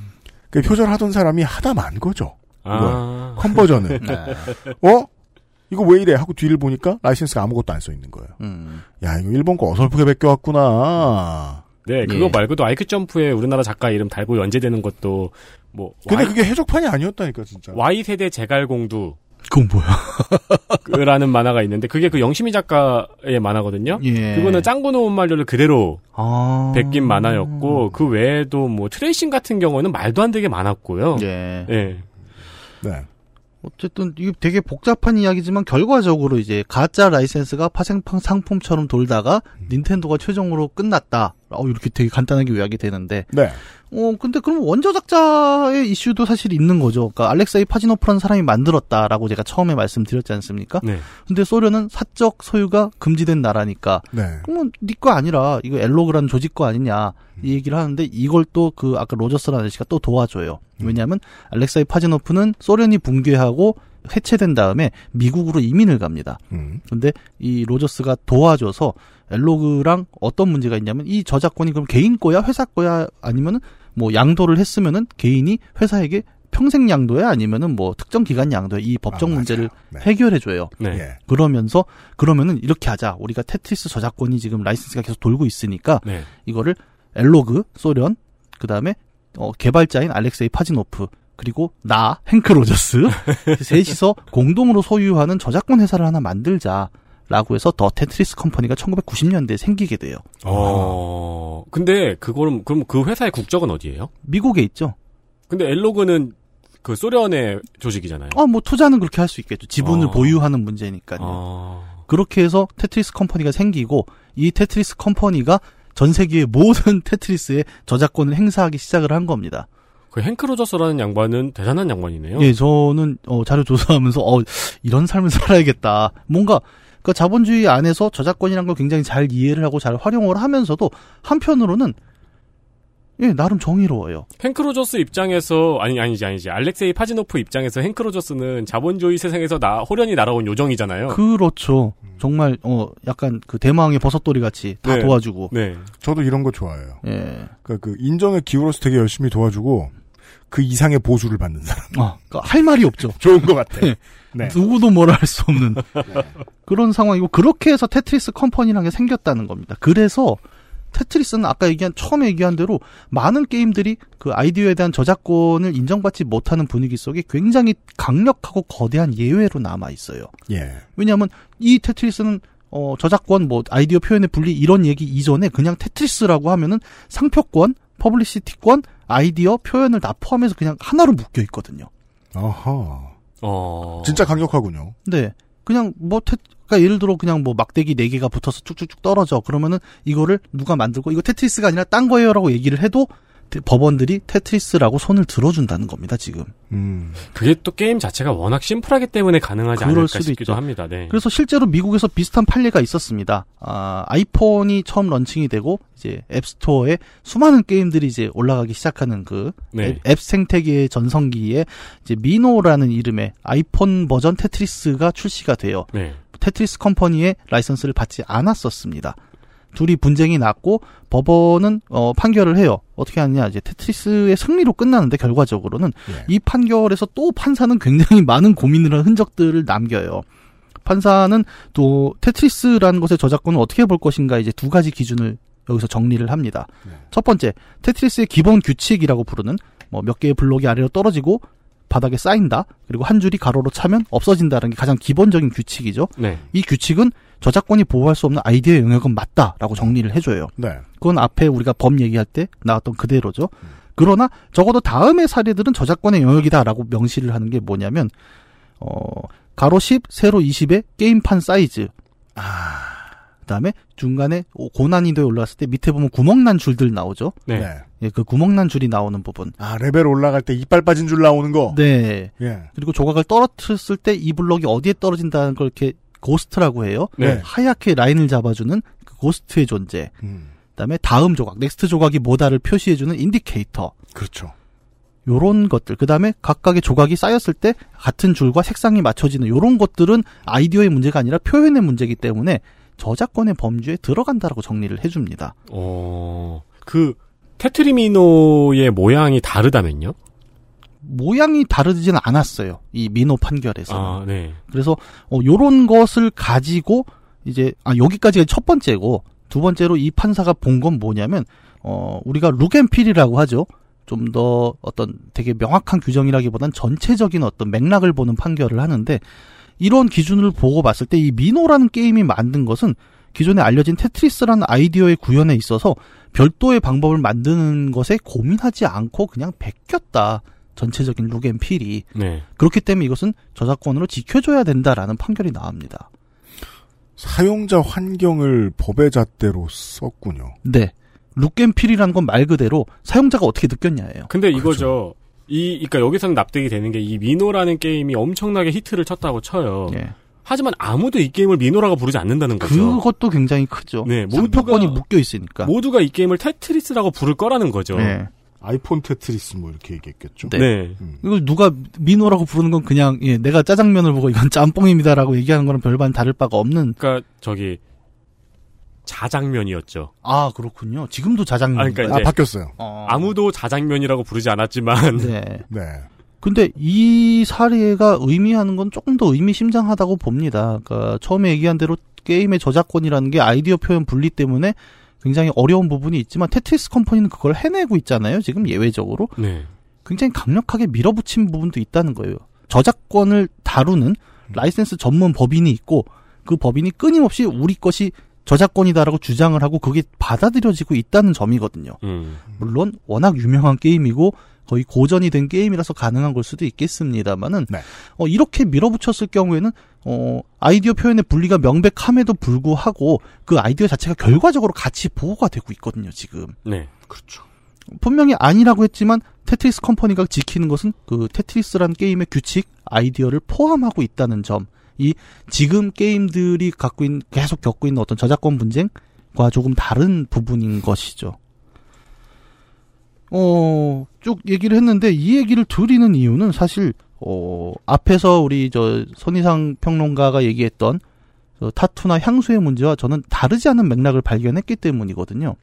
그 표절하던 사람이 하다 만 거죠. 아. 컨버전을. 네. 어? 이거 왜 이래? 하고 뒤를 보니까 라이센스가 아무것도 안 써 있는 거예요. 음. 야, 이거 일본 거 어설프게 베껴왔구나. 네, 그거 예. 말고도 아이큐 점프에 우리나라 작가 이름 달고 연재되는 것도 뭐. 근데 y... 그게 해적판이 아니었다니까 진짜. Y 세대 제갈공두. 그건 뭐야? 라는 만화가 있는데 그게 그 영심이 작가의 만화거든요. 예. 그거는 짱구노 온말료를 그대로 아... 베낀 만화였고 그 외에도 뭐 트레이싱 같은 경우는 말도 안 되게 많았고요. 예. 예. 네. 어쨌든 이게 되게 복잡한 이야기지만 결과적으로 이제 가짜 라이센스가 파생판 상품처럼 돌다가 닌텐도가 최종으로 끝났다. 어, 이렇게 되게 간단하게 요약이 되는데. 네. 어 근데 그럼 원저작자의 이슈도 사실 있는 거죠. 그러니까 알렉세이 파지노프라는 사람이 만들었다라고 제가 처음에 말씀드렸지 않습니까? 네. 근데 소련은 사적 소유가 금지된 나라니까. 네. 그러면 네 거 아니라 이거 엘로그라는 조직 거 아니냐 이 얘기를 하는데 이걸 또 그 아까 로저스라는 아저씨가 또 도와줘요. 음. 왜냐하면 알렉세이 파지노프는 소련이 붕괴하고 해체된 다음에 미국으로 이민을 갑니다. 음. 근데 이 로저스가 도와줘서 엘로그랑 어떤 문제가 있냐면 이 저작권이 그럼 개인 거야? 회사 거야? 아니면은 뭐 양도를 했으면은 개인이 회사에게 평생 양도야? 아니면은 뭐 특정 기간 양도야? 이 법적 아, 문제를 네. 해결해줘요. 네. 그러면서 그러면은 이렇게 하자. 우리가 테트리스 저작권이 지금 라이센스가 계속 돌고 있으니까 네. 이거를 엘로그, 소련, 그 다음에 어, 개발자인 알렉세이 파지노프 그리고 나, 헨크 로저스 셋이서 공동으로 소유하는 저작권 회사를 하나 만들자라고 해서 더 테트리스 컴퍼니가 천구백구십 년대에 생기게 돼요. 어. 근데 그걸 그럼 그 회사의 국적은 어디예요? 미국에 있죠. 근데 엘로그는 그 소련의 조직이잖아요. 어, 뭐 투자는 그렇게 할 수 있겠죠. 지분을 어. 보유하는 문제니까요. 어. 그렇게 해서 테트리스 컴퍼니가 생기고 이 테트리스 컴퍼니가 전 세계의 모든 테트리스의 저작권을 행사하기 시작을 한 겁니다. 그 헨크 로저스라는 양반은 대단한 양반이네요. 예, 저는 어, 자료 조사하면서 어, 이런 삶을 살아야겠다. 뭔가 그 자본주의 안에서 저작권이란 걸 굉장히 잘 이해를 하고 잘 활용을 하면서도 한편으로는 예, 나름 정의로워요. 헨크 로저스 입장에서 아니 아니지 아니지 알렉세이 파지노프 입장에서 헨크 로저스는 자본주의 세상에서 나 호련히 날아온 요정이잖아요. 그렇죠. 정말 어 약간 그 대망의 버섯돌이 같이 다 네. 도와주고. 네. 저도 이런 거 좋아해요. 예. 그러니까 그 인정에 기울어서 되게 열심히 도와주고 그 이상의 보수를 받는 사람. 아, 그러니까 할 말이 없죠. 좋은 것 같아. 네. 네. 누구도 뭐라 할 수 없는 네. 그런 상황이고 그렇게 해서 테트리스 컴퍼니라는 게 생겼다는 겁니다. 그래서. 테트리스는 아까 얘기한 처음에 얘기한 대로 많은 게임들이 그 아이디어에 대한 저작권을 인정받지 못하는 분위기 속에 굉장히 강력하고 거대한 예외로 남아 있어요. 예. 왜냐하면 이 테트리스는 어 저작권 뭐 아이디어 표현의 분리 이런 얘기 이전에 그냥 테트리스라고 하면은 상표권, 퍼블리시티권, 아이디어 표현을 다 포함해서 그냥 하나로 묶여 있거든요. 아하. 어. 진짜 강력하군요. 네. 그냥 뭐 테 그러니까 예를 들어 그냥 뭐 막대기 네 개가 붙어서 쭉쭉쭉 떨어져. 그러면은 이거를 누가 만들고 이거 테트리스가 아니라 딴 거예요라고 얘기를 해도 법원들이 테트리스라고 손을 들어준다는 겁니다, 지금. 음. 그게 또 게임 자체가 워낙 심플하기 때문에 가능하지 않을까 싶기도 있죠. 합니다. 네. 그래서 실제로 미국에서 비슷한 판례가 있었습니다. 아, 아이폰이 처음 런칭이 되고 이제 앱스토어에 수많은 게임들이 이제 올라가기 시작하는 그 네. 앱, 앱 생태계의 전성기에 이제 미노라는 이름의 아이폰 버전 테트리스가 출시가 돼요. 네. 테트리스 컴퍼니의 라이선스를 받지 않았었습니다. 둘이 분쟁이 났고 법원은 어, 판결을 해요. 어떻게 하느냐, 이제 테트리스의 승리로 끝나는데 결과적으로는 네. 이 판결에서 또 판사는 굉장히 많은 고민을 한 흔적들을 남겨요. 판사는 또 테트리스라는 것의 저작권을 어떻게 볼 것인가 이제 두 가지 기준을 여기서 정리를 합니다. 네. 첫 번째, 테트리스의 기본 규칙이라고 부르는 뭐 몇 개의 블록이 아래로 떨어지고 바닥에 쌓인다. 그리고 한 줄이 가로로 차면 없어진다는 게 가장 기본적인 규칙이죠. 네. 이 규칙은 저작권이 보호할 수 없는 아이디어의 영역은 맞다라고 정리를 해줘요. 네. 그건 앞에 우리가 법 얘기할 때 나왔던 그대로죠. 음. 그러나 적어도 다음의 사례들은 저작권의 영역이다라고 명시를 하는 게 뭐냐면 어, 가로 십, 세로 이십의 게임판 사이즈. 아... 그다음에 중간에 고난이도에 올라왔을 때 밑에 보면 구멍난 줄들 나오죠. 네. 예, 그 구멍난 줄이 나오는 부분. 아, 레벨 올라갈 때 이빨 빠진 줄 나오는 거. 네. 예. 그리고 조각을 떨어뜨렸을 때 이 블럭이 어디에 떨어진다는 걸 이렇게 고스트라고 해요. 네. 하얗게 라인을 잡아주는 그 고스트의 존재. 음. 그다음에 다음 조각, 넥스트 조각이 뭐다를 표시해주는 인디케이터. 그렇죠. 요런 것들. 그다음에 각각의 조각이 쌓였을 때 같은 줄과 색상이 맞춰지는 요런 것들은 아이디어의 문제가 아니라 표현의 문제이기 때문에 저작권의 범주에 들어간다라고 정리를 해줍니다. 어, 그 테트리미노의 모양이 다르다면요? 모양이 다르진 않았어요. 이 미노 판결에서. 아, 네. 그래서 어, 요런 것을 가지고 이제 아 여기까지가 첫 번째고 두 번째로 이 판사가 본 건 뭐냐면 어 우리가 룩앤필이라고 하죠. 좀 더 어떤 되게 명확한 규정이라기보단 전체적인 어떤 맥락을 보는 판결을 하는데. 이런 기준을 보고 봤을 때 이 미노라는 게임이 만든 것은 기존에 알려진 테트리스라는 아이디어의 구현에 있어서 별도의 방법을 만드는 것에 고민하지 않고 그냥 베꼈다. 전체적인 룩앤필이. 네. 그렇기 때문에 이것은 저작권으로 지켜줘야 된다라는 판결이 나옵니다. 사용자 환경을 법의 잣대로 썼군요. 네. 룩앤필이라는 건 말 그대로 사용자가 어떻게 느꼈냐예요. 근데 이거죠. 그렇죠. 이, 그러니까 여기서는 납득이 되는 게 이 미노라는 게임이 엄청나게 히트를 쳤다고 쳐요. 예. 하지만 아무도 이 게임을 미노라고 부르지 않는다는 거죠. 그것도 굉장히 크죠. 네, 상표권이 묶여 있으니까. 모두가 이 게임을 테트리스라고 부를 거라는 거죠. 네. 아이폰 테트리스 뭐 이렇게 얘기했겠죠. 네. 네. 음. 이걸 누가 미노라고 부르는 건 그냥 예, 내가 짜장면을 보고 이건 짬뽕입니다라고 얘기하는 거랑 별반 다를 바가 없는. 그러니까 저기. 자장면이었죠. 아, 그렇군요. 지금도 자장면. 아, 그러니까 아, 바뀌었어요. 어... 아무도 자장면이라고 부르지 않았지만. 네. 네. 근데 이 사례가 의미하는 건 조금 더 의미심장하다고 봅니다. 그러니까 처음에 얘기한 대로 게임의 저작권이라는 게 아이디어 표현 분리 때문에 굉장히 어려운 부분이 있지만 테트리스 컴퍼니는 그걸 해내고 있잖아요. 지금 예외적으로. 네. 굉장히 강력하게 밀어붙인 부분도 있다는 거예요. 저작권을 다루는 라이센스 전문 법인이 있고 그 법인이 끊임없이 우리 것이 저작권이다라고 주장을 하고 그게 받아들여지고 있다는 점이거든요. 음. 물론 워낙 유명한 게임이고 거의 고전이 된 게임이라서 가능한 걸 수도 있겠습니다만은 네. 어, 이렇게 밀어붙였을 경우에는 어, 아이디어 표현의 분리가 명백함에도 불구하고 그 아이디어 자체가 결과적으로 같이 보호가 되고 있거든요. 지금. 네, 그렇죠. 분명히 아니라고 했지만 테트리스 컴퍼니가 지키는 것은 그 테트리스라는 게임의 규칙, 아이디어를 포함하고 있다는 점. 이 지금 게임들이 갖고 있는 계속 겪고 있는 어떤 저작권 분쟁과 조금 다른 부분인 것이죠. 어, 쭉 얘기를 했는데 이 얘기를 드리는 이유는 사실 어, 앞에서 우리 저 손희상 평론가가 얘기했던 저 타투나 향수의 문제와 저는 다르지 않은 맥락을 발견했기 때문이거든요.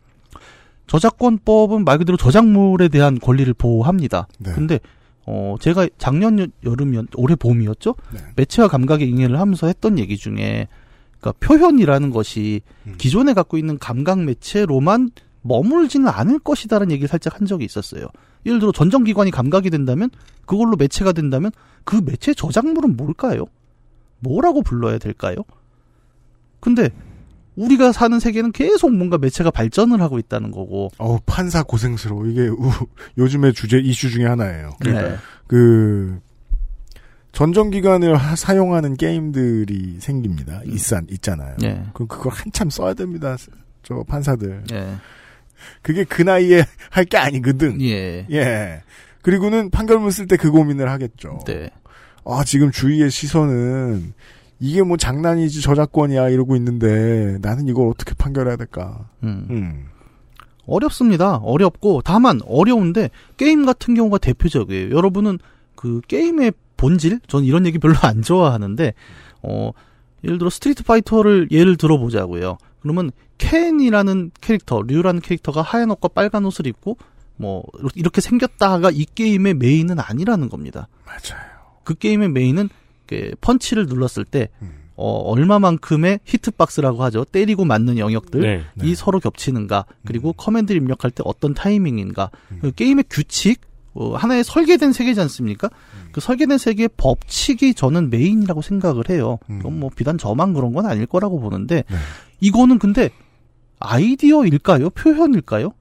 저작권법은 말 그대로 저작물에 대한 권리를 보호합니다. 네. 근데 어, 제가 작년 여름이었, 올해 봄이었죠? 네. 매체와 감각의 인해를 하면서 했던 얘기 중에, 그러니까 표현이라는 것이 음. 기존에 갖고 있는 감각 매체로만 머물지는 않을 것이다라는 얘기를 살짝 한 적이 있었어요. 예를 들어 전정기관이 감각이 된다면, 그걸로 매체가 된다면, 그 매체 저작물은 뭘까요? 뭐라고 불러야 될까요? 근데, 우리가 사는 세계는 계속 뭔가 매체가 발전을 하고 있다는 거고. 어우, 판사 고생스러워. 이게 우, 요즘의 주제, 이슈 중에 하나예요. 그러니까 네. 그, 전정기관을 하, 사용하는 게임들이 생깁니다. 음. 있산, 있잖아요. 네. 그럼 그걸 한참 써야 됩니다. 저 판사들. 네. 그게 그 나이에 할 게 아니거든. 예. 예. 그리고는 판결문 쓸 때 그 고민을 하겠죠. 네. 아, 지금 주위의 시선은 이게 뭐 장난이지 저작권이야 이러고 있는데 나는 이걸 어떻게 판결해야 될까. 음. 음. 어렵습니다. 어렵고 다만 어려운데 게임 같은 경우가 대표적이에요. 여러분은 그 게임의 본질? 전 이런 얘기 별로 안 좋아하는데 어 예를 들어 스트리트 파이터를 예를 들어보자고요. 그러면 켄이라는 캐릭터, 류라는 캐릭터가 하얀 옷과 빨간 옷을 입고 뭐 이렇게 생겼다가 이 게임의 메인은 아니라는 겁니다. 맞아요. 그 게임의 메인은 펀치를 눌렀을 때 음. 어, 얼마만큼의 히트박스라고 하죠. 때리고 맞는 영역들이 네, 네. 서로 겹치는가. 그리고 음. 커맨드를 입력할 때 어떤 타이밍인가. 음. 그 게임의 규칙, 어, 하나의 설계된 세계지 않습니까? 음. 그 설계된 세계의 법칙이 저는 메인이라고 생각을 해요. 음. 그럼 뭐 비단 저만 그런 건 아닐 거라고 보는데 네. 이거는 근데 아이디어일까요? 표현일까요?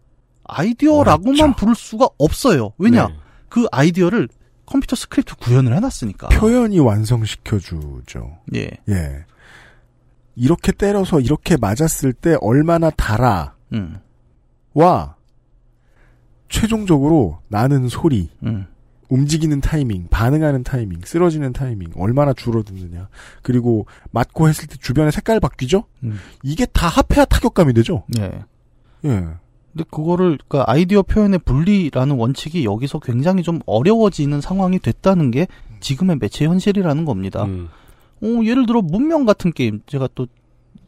아이디어라고만 어렵죠. 부를 수가 없어요. 왜냐? 네. 그 아이디어를 컴퓨터 스크립트 구현을 해놨으니까. 표현이 완성시켜주죠. 예. 예. 이렇게 때려서 이렇게 맞았을 때 얼마나 달아. 음. 와. 최종적으로 나는 소리. 음. 움직이는 타이밍, 반응하는 타이밍, 쓰러지는 타이밍, 얼마나 줄어드느냐. 그리고 맞고 했을 때 주변의 색깔 바뀌죠? 음. 이게 다 합해야 타격감이 되죠? 예. 예. 근데 그거를 그러니까 아이디어 표현의 분리라는 원칙이 여기서 굉장히 좀 어려워지는 상황이 됐다는 게 지금의 매체 현실이라는 겁니다. 음. 어, 예를 들어 문명 같은 게임 제가 또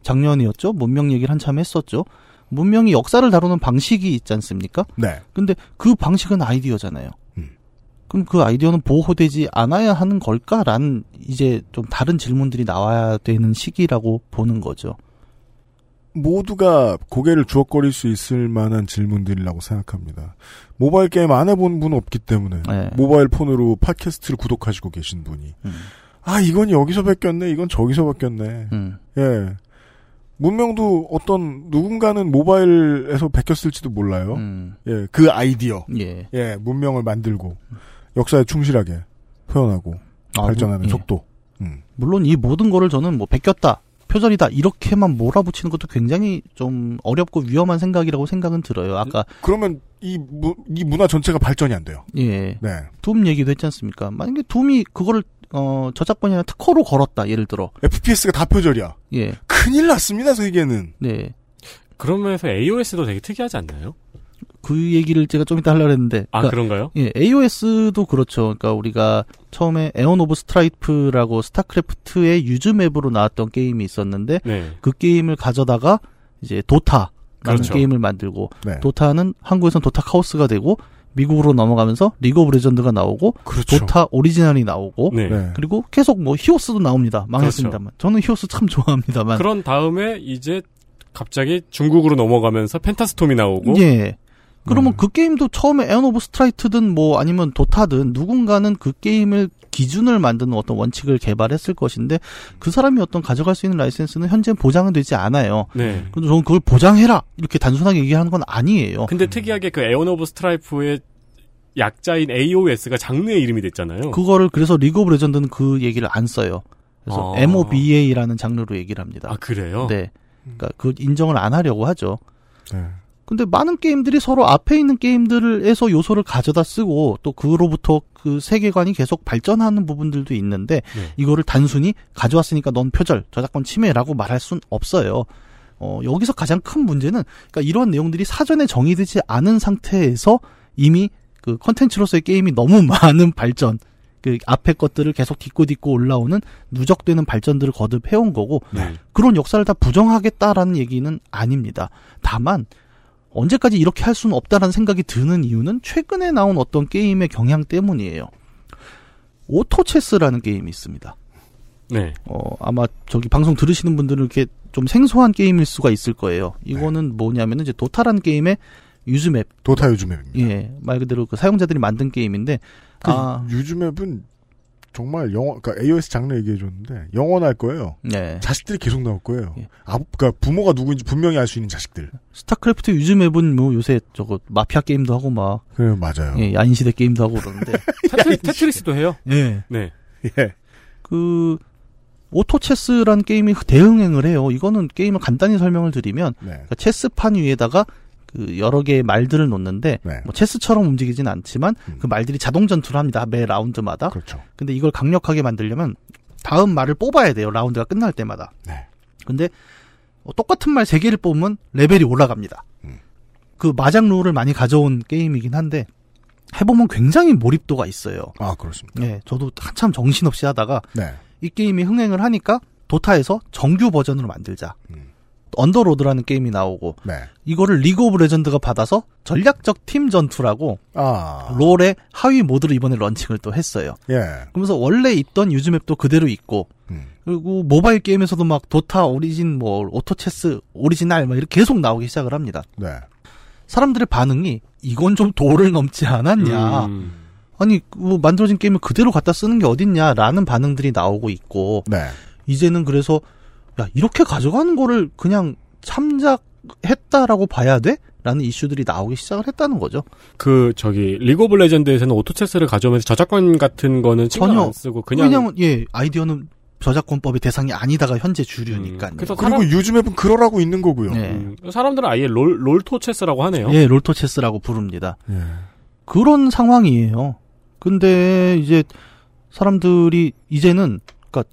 작년이었죠. 문명 얘기를 한참 했었죠. 문명이 역사를 다루는 방식이 있지 않습니까? 네. 근데 그 방식은 아이디어잖아요. 음. 그럼 그 아이디어는 보호되지 않아야 하는 걸까라는 이제 좀 다른 질문들이 나와야 되는 시기라고 보는 거죠. 모두가 고개를 주워거릴 수 있을 만한 질문들이라고 생각합니다. 모바일 게임 안 해본 분 없기 때문에 네. 모바일 폰으로 팟캐스트를 구독하시고 계신 분이 음. 아 이건 여기서 바뀌었네 이건 저기서 바뀌었네 음. 예 문명도 어떤 누군가는 모바일에서 바뀌었을지도 몰라요. 음. 예 그 아이디어 예. 예 문명을 만들고 역사에 충실하게 표현하고 아, 발전하는 예. 속도 음. 물론 이 모든 거를 저는 뭐 바뀌었다 표절이다 이렇게만 몰아붙이는 것도 굉장히 좀 어렵고 위험한 생각이라고 생각은 들어요. 아까 그러면 이, 무, 이 문화 전체가 발전이 안 돼요. 예. 네. 둠 얘기도 했지 않습니까? 만약에 둠이 그거를 어, 저작권이나 특허로 걸었다. 예를 들어. 에프피에스가 다 표절이야. 예. 큰일 났습니다. 세계는. 네. 그러면서 에이오에스도 되게 특이하지 않나요? 그 얘기를 제가 좀 이따 하려고 했는데. 아, 그러니까, 그런가요? 예, 에이오에스도 그렇죠. 그러니까 우리가 처음에 에온 오브 스트라이프라고 스타크래프트의 유즈 맵으로 나왔던 게임이 있었는데 네. 그 게임을 가져다가 이제 도타라는 그렇죠. 게임을 만들고 네. 도타는 한국에선 도타 카오스가 되고 미국으로 넘어가면서 리그 오브 레전드가 나오고 그렇죠. 도타 오리지널이 나오고 네. 그리고 계속 뭐 히오스도 나옵니다. 망했습니다만. 그렇죠. 저는 히오스 참 좋아합니다만. 그런 다음에 이제 갑자기 중국으로 넘어가면서 펜타스톰이 나오고 예. 그러면 음. 그 게임도 처음에 에온 오브 스트라이트든 뭐 아니면 도타든 누군가는 그 게임을 기준을 만드는 어떤 원칙을 개발했을 것인데 그 사람이 어떤 가져갈 수 있는 라이센스는 현재 보장은 되지 않아요. 네. 그런데 저는 그걸 보장해라 이렇게 단순하게 얘기하는 건 아니에요. 근데 특이하게 그 에온 오브 스트라이프의 약자인 에이오에스가 장르의 이름이 됐잖아요. 그거를 그래서 리그 오브 레전드는 그 얘기를 안 써요. 그래서 아. 엠오비에이라는 장르로 얘기를 합니다. 아 그래요? 네. 그러니까 그 인정을 안 하려고 하죠. 네. 근데 많은 게임들이 서로 앞에 있는 게임들에서 요소를 가져다 쓰고 또 그로부터 그 세계관이 계속 발전하는 부분들도 있는데 네. 이거를 단순히 가져왔으니까 넌 표절, 저작권 침해라고 말할 순 없어요. 어, 여기서 가장 큰 문제는 그러니까 이런 내용들이 사전에 정의되지 않은 상태에서 이미 그 컨텐츠로서의 게임이 너무 많은 발전, 그 앞에 것들을 계속 딛고 딛고 올라오는 누적되는 발전들을 거듭해온 거고 네. 그런 역사를 다 부정하겠다라는 얘기는 아닙니다. 다만 언제까지 이렇게 할 수는 없다라는 생각이 드는 이유는 최근에 나온 어떤 게임의 경향 때문이에요. 오토체스라는 게임이 있습니다. 네. 어, 아마 저기 방송 들으시는 분들은 이렇게 좀 생소한 게임일 수가 있을 거예요. 이거는 네. 뭐냐면 이제 도타라는 게임의 유즈맵. 도타 유즈맵입니다. 예. 말 그대로 그 사용자들이 만든 게임인데. 그 아. 유즈맵은 정말 영어, 그러니까 에이오에스 장르 얘기해줬는데 영원할 거예요. 네. 자식들이 계속 나올 거예요. 네. 아, 그러니까 부모가 누구인지 분명히 알 수 있는 자식들. 스타크래프트 유즈맵은 뭐 요새 저거 마피아 게임도 하고 막. 그래 맞아요. 예, 야인시대 게임도 하고 그러는데. 테트리스도 해요. 네. 네. 예. 그 오토체스라는 게임이 대응행을 해요. 이거는 게임을 간단히 설명을 드리면 네. 그러니까 체스판 위에다가 그 여러 개의 말들을 놓는데 네. 뭐 체스처럼 움직이진 않지만 음. 그 말들이 자동 전투를 합니다. 매 라운드마다. 그렇죠. 근데 이걸 강력하게 만들려면 다음 말을 뽑아야 돼요. 라운드가 끝날 때마다. 네. 근데 똑같은 말 세 개를 뽑으면 레벨이 올라갑니다. 음. 그 마장 룰을 많이 가져온 게임이긴 한데 해보면 굉장히 몰입도가 있어요. 아, 그렇습니다. 네, 저도 한참 정신없이 하다가 네. 이 게임이 흥행을 하니까 도타에서 정규 버전으로 만들자. 음. 언더로드라는 게임이 나오고 네. 이거를 리그 오브 레전드가 받아서 전략적 팀 전투라고 아. 롤의 하위 모드를 이번에 런칭을 또 했어요. 예. 그러면서 원래 있던 유즈맵도 그대로 있고 음. 그리고 모바일 게임에서도 막 도타 오리진 뭐 오토체스 오리지널 막 이렇게 계속 나오기 시작을 합니다. 네. 사람들의 반응이 이건 좀 도를 넘지 않았냐. 음. 아니 뭐 만들어진 게임을 그대로 갖다 쓰는 게 어딨냐라는 반응들이 나오고 있고 네. 이제는 그래서 야, 이렇게 가져가는 거를 그냥 참작했다라고 봐야 돼? 라는 이슈들이 나오기 시작을 했다는 거죠. 그 저기 리그 오브 레전드에서는 오토체스를 가져오면서 저작권 같은 거는 전혀 안 쓰고 그냥 왜냐면 예, 아이디어는 저작권법의 대상이 아니다가 현재 주류니까요. 음, 그래서 사람... 그리고 요즘 앱은 그러라고 있는 거고요. 예. 음, 사람들은 아예 롤, 롤토체스라고 하네요. 예, 롤토체스라고 부릅니다. 예. 그런 상황이에요. 근데 이제 사람들이 이제는 그러니까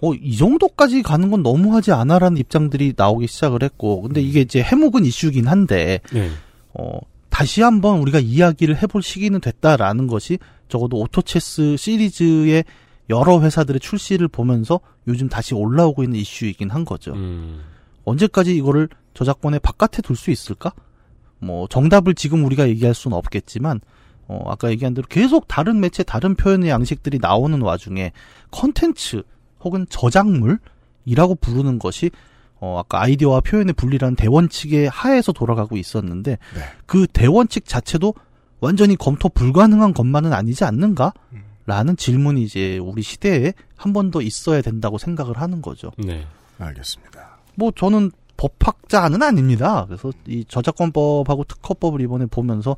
어, 이 정도까지 가는 건 너무하지 않아라는 입장들이 나오기 시작을 했고, 근데 이게 이제 해묵은 이슈긴 한데, 네. 어, 다시 한번 우리가 이야기를 해볼 시기는 됐다라는 것이 적어도 오토체스 시리즈의 여러 회사들의 출시를 보면서 요즘 다시 올라오고 있는 이슈이긴 한 거죠. 음. 언제까지 이거를 저작권의 바깥에 둘 수 있을까? 뭐, 정답을 지금 우리가 얘기할 수는 없겠지만, 어, 아까 얘기한 대로 계속 다른 매체, 다른 표현의 양식들이 나오는 와중에 컨텐츠, 혹은 저작물이라고 부르는 것이 어 아까 아이디어와 표현의 분리라는 대원칙의 하에서 돌아가고 있었는데 네. 그 대원칙 자체도 완전히 검토 불가능한 것만은 아니지 않는가? 라는 질문이 이제 우리 시대에 한 번 더 있어야 된다고 생각을 하는 거죠. 네, 알겠습니다. 뭐 저는 법학자는 아닙니다. 그래서 이 저작권법하고 특허법을 이번에 보면서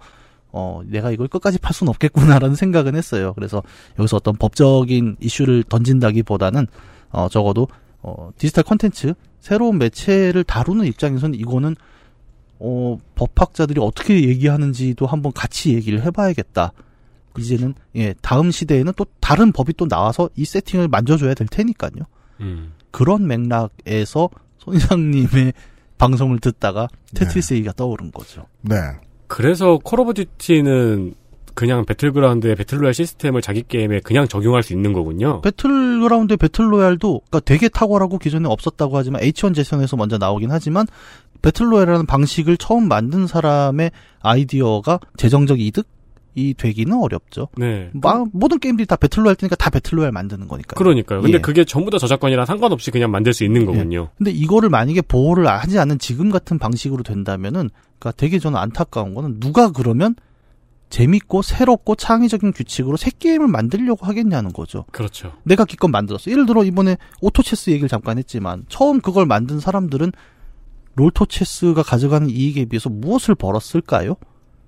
어, 내가 이걸 끝까지 팔 순 없겠구나라는 생각은 했어요. 그래서 여기서 어떤 법적인 이슈를 던진다기보다는 어, 적어도 어, 디지털 콘텐츠 새로운 매체를 다루는 입장에서는 이거는 어, 법학자들이 어떻게 얘기하는지도 한번 같이 얘기를 해봐야겠다. 그렇죠. 이제는 예, 다음 시대에는 또 다른 법이 또 나와서 이 세팅을 만져줘야 될 테니까요. 음. 그런 맥락에서 손이상님의 방송을 듣다가 테트리스 네. 얘기가 떠오른 거죠. 네. 그래서 콜 오브 듀티는 그냥 배틀그라운드의 배틀로얄 시스템을 자기 게임에 그냥 적용할 수 있는 거군요. 배틀그라운드의 배틀로얄도 그러니까 되게 탁월하고 기존에 없었다고 하지만 에이치 원 재선에서 먼저 나오긴 하지만 배틀로얄이라는 방식을 처음 만든 사람의 아이디어가 재정적 이득이 되기는 어렵죠. 네. 마, 모든 게임들이 다 배틀로얄 때니까 다 배틀로얄 만드는 거니까요. 그러니까요. 근데 예. 그게 전부 다 저작권이랑 상관없이 그냥 만들 수 있는 거군요. 예. 근데 이거를 만약에 보호를 하지 않은 지금 같은 방식으로 된다면은 그러니까 되게 저는 안타까운 거는 누가 그러면 재밌고 새롭고 창의적인 규칙으로 새 게임을 만들려고 하겠냐는 거죠. 그렇죠. 내가 기껏 만들었어. 예를 들어 이번에 오토체스 얘기를 잠깐 했지만 처음 그걸 만든 사람들은 롤토체스가 가져가는 이익에 비해서 무엇을 벌었을까요?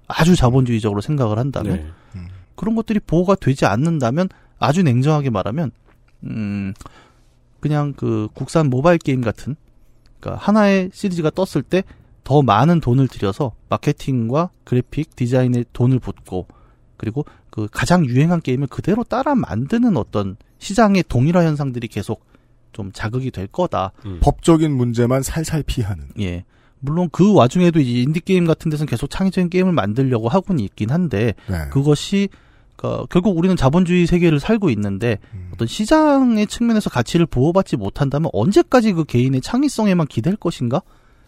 아주 자본주의적으로 생각을 한다면 네. 음. 그런 것들이 보호가 되지 않는다면 아주 냉정하게 말하면 음, 그냥 그 국산 모바일 게임 같은 그러니까 하나의 시리즈가 떴을 때 더 많은 돈을 들여서 마케팅과 그래픽, 디자인에 돈을 붓고 그리고 그 가장 유행한 게임을 그대로 따라 만드는 어떤 시장의 동일화 현상들이 계속 좀 자극이 될 거다. 음. 법적인 문제만 살살 피하는. 예. 물론 그 와중에도 이제 인디게임 같은 데서는 계속 창의적인 게임을 만들려고 하고는 있긴 한데 네. 그것이 그러니까 결국 우리는 자본주의 세계를 살고 있는데 음. 어떤 시장의 측면에서 가치를 보호받지 못한다면 언제까지 그 개인의 창의성에만 기댈 것인가?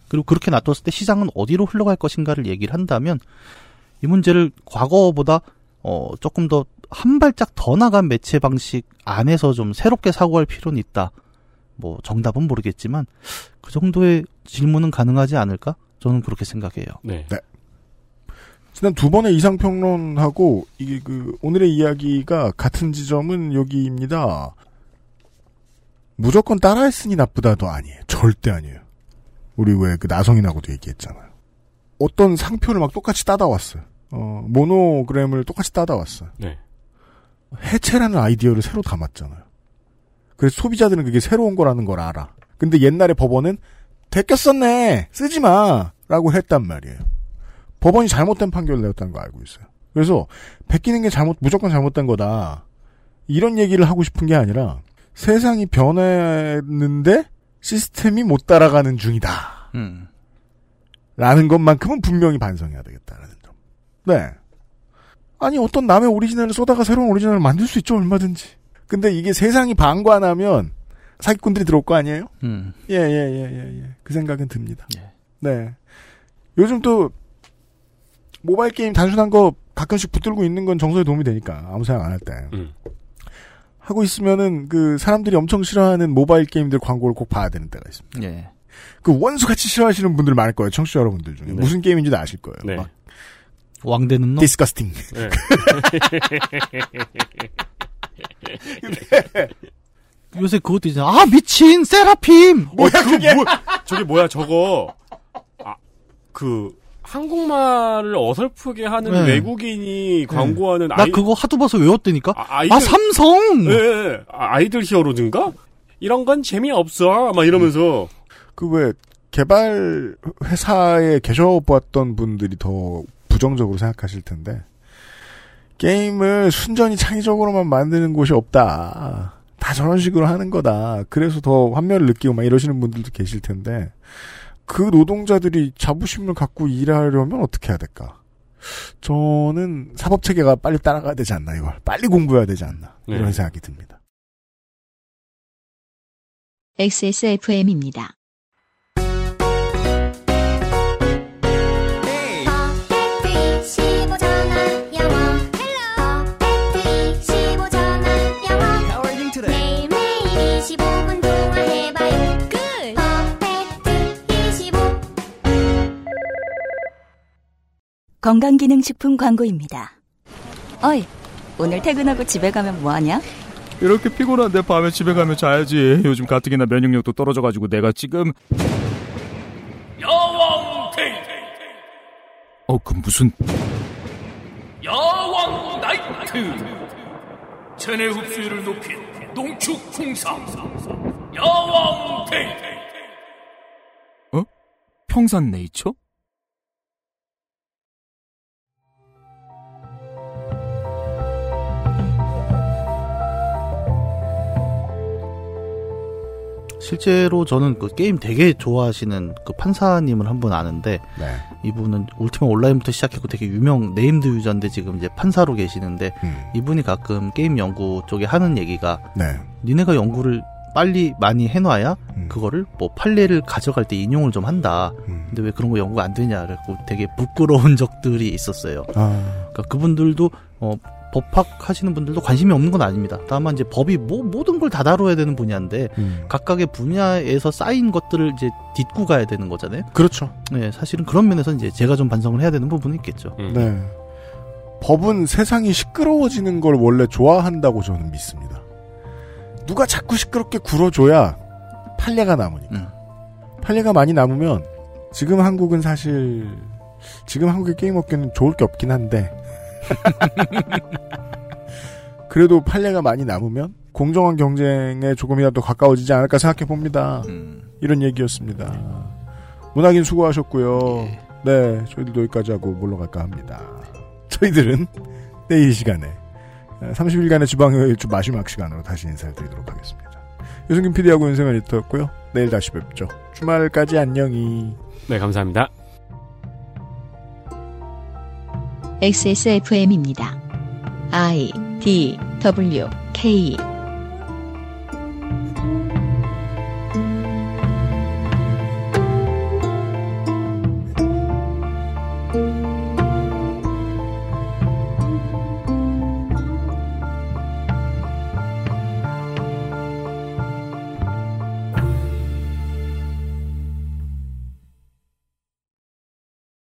그리고 그렇게 놔뒀을 때 시장은 어디로 흘러갈 것인가를 얘기를 한다면 이 문제를 과거보다 어 조금 더 한 발짝 더 나간 매체 방식 안에서 좀 새롭게 사고할 필요는 있다. 뭐 정답은 모르겠지만 그 정도의 질문은 가능하지 않을까? 저는 그렇게 생각해요. 네. 네. 지난 두 번의 이상평론하고 이게 그 오늘의 이야기가 같은 지점은 여기입니다. 무조건 따라했으니 나쁘다도 아니에요. 절대 아니에요. 우리 왜 그 나성인하고도 얘기했잖아요. 어떤 상표를 막 똑같이 따다 왔어요. 어, 모노그램을 똑같이 따다 왔어요. 네. 해체라는 아이디어를 새로 담았잖아요. 그래서 소비자들은 그게 새로운 거라는 걸 알아. 근데 옛날에 법원은, 데꼈었네! 쓰지 마! 라고 했단 말이에요. 법원이 잘못된 판결을 내렸다는 거 알고 있어요. 그래서 베끼는 게 잘못, 무조건 잘못된 거다. 이런 얘기를 하고 싶은 게 아니라 세상이 변했는데 시스템이 못 따라가는 중이다. 음. 라는 것만큼은 분명히 반성해야 되겠다라는 점. 네. 아니 어떤 남의 오리지널을 쏘다가 새로운 오리지널을 만들 수 있죠 얼마든지. 근데 이게 세상이 방관하면 사기꾼들이 들어올 거 아니에요? 음. 예, 예, 예, 예, 예. 그 생각은 듭니다. 예. 네. 요즘 또 모바일 게임 단순한 거 가끔씩 붙들고 있는 건 정서에 도움이 되니까 아무 생각 안 할 때. 음. 하고 있으면은 그 사람들이 엄청 싫어하는 모바일 게임들 광고를 꼭 봐야 되는 때가 있습니다. 예. 그 원수같이 싫어하시는 분들 많을 거예요. 청취자 여러분들 중에. 네. 무슨 게임인지도 아실 거예요. 네. 막 왕대는 놈? 디스커스팅. 네. 근데 요새 그것도 있잖아. 아 미친 세라핌. 뭐야 어, 그게? 뭐, 저게 뭐야 저거. 아, 그 한국말을 어설프게 하는 네. 외국인이 광고하는. 네. 아이... 나 그거 하도 봐서 외웠다니까. 아, 아이들... 아 삼성. 네, 네. 아, 아이들 히어로즈인가? 이런 건 재미없어. 막 이러면서. 음. 그 왜 개발 회사에 계셔보았던 분들이 더 부정적으로 생각하실 텐데 게임을 순전히 창의적으로만 만드는 곳이 없다. 다 저런 식으로 하는 거다. 그래서 더 환멸을 느끼고 막 이러시는 분들도 계실 텐데 그 노동자들이 자부심을 갖고 일하려면 어떻게 해야 될까? 저는 사법체계가 빨리 따라가야 되지 않나 이걸. 빨리 공부해야 되지 않나. 네. 이런 생각이 듭니다. 엑스에스에프엠입니다. 건강기능식품 광고입니다. 어이, 오늘 퇴근하고 집에 가면 뭐하냐? 이렇게 피곤한데 밤에 집에 가면 자야지. 요즘 가뜩이나 면역력도 떨어져가지고 내가 지금... 여왕데이! 어, 그 무슨... 여왕나이트! 체내 흡수율을 높인 농축풍상! 여왕데이! 어? 평산네이처? 실제로 저는 그 게임 되게 좋아하시는 그 판사님을 한 분 아는데 네. 이분은 울티마 온라인부터 시작했고 되게 유명 네임드 유저인데 지금 이제 판사로 계시는데 음. 이분이 가끔 게임 연구 쪽에 하는 얘기가 네. 니네가 연구를 빨리 많이 해놔야 음. 그거를 뭐 판례를 가져갈 때 인용을 좀 한다. 음. 근데 왜 그런 거 연구가 안 되냐 그래서 되게 부끄러운 적들이 있었어요. 아. 그러니까 그분들도 어. 법학 하시는 분들도 관심이 없는 건 아닙니다. 다만 이제 법이 뭐 모든 걸 다 다뤄야 되는 분야인데 음. 각각의 분야에서 쌓인 것들을 이제 딛고 가야 되는 거잖아요. 그렇죠. 네, 사실은 그런 면에서 이제 제가 좀 반성을 해야 되는 부분은 있겠죠. 음. 네. 법은 세상이 시끄러워지는 걸 원래 좋아한다고 저는 믿습니다. 누가 자꾸 시끄럽게 굴어줘야 판례가 남으니까. 음. 판례가 많이 남으면 지금 한국은 사실 지금 한국의 게임 업계는 좋을 게 없긴 한데. 그래도 판례가 많이 남으면 공정한 경쟁에 조금이라도 가까워지지 않을까 생각해 봅니다. 음. 이런 얘기였습니다. 네. 문학인 수고하셨고요. 네. 네, 저희들도 여기까지 하고 뭘로 갈까 합니다. 저희들은 내일 이 시간에 삼십 일간의 지방의회 일주 마지막 시간으로 다시 인사를 드리도록 하겠습니다. 유승균 피디하고 윤세민 리터였고요. 내일 다시 뵙죠. 주말까지 안녕히. 네, 감사합니다. 엑스에스에프엠입니다. I, D, W, K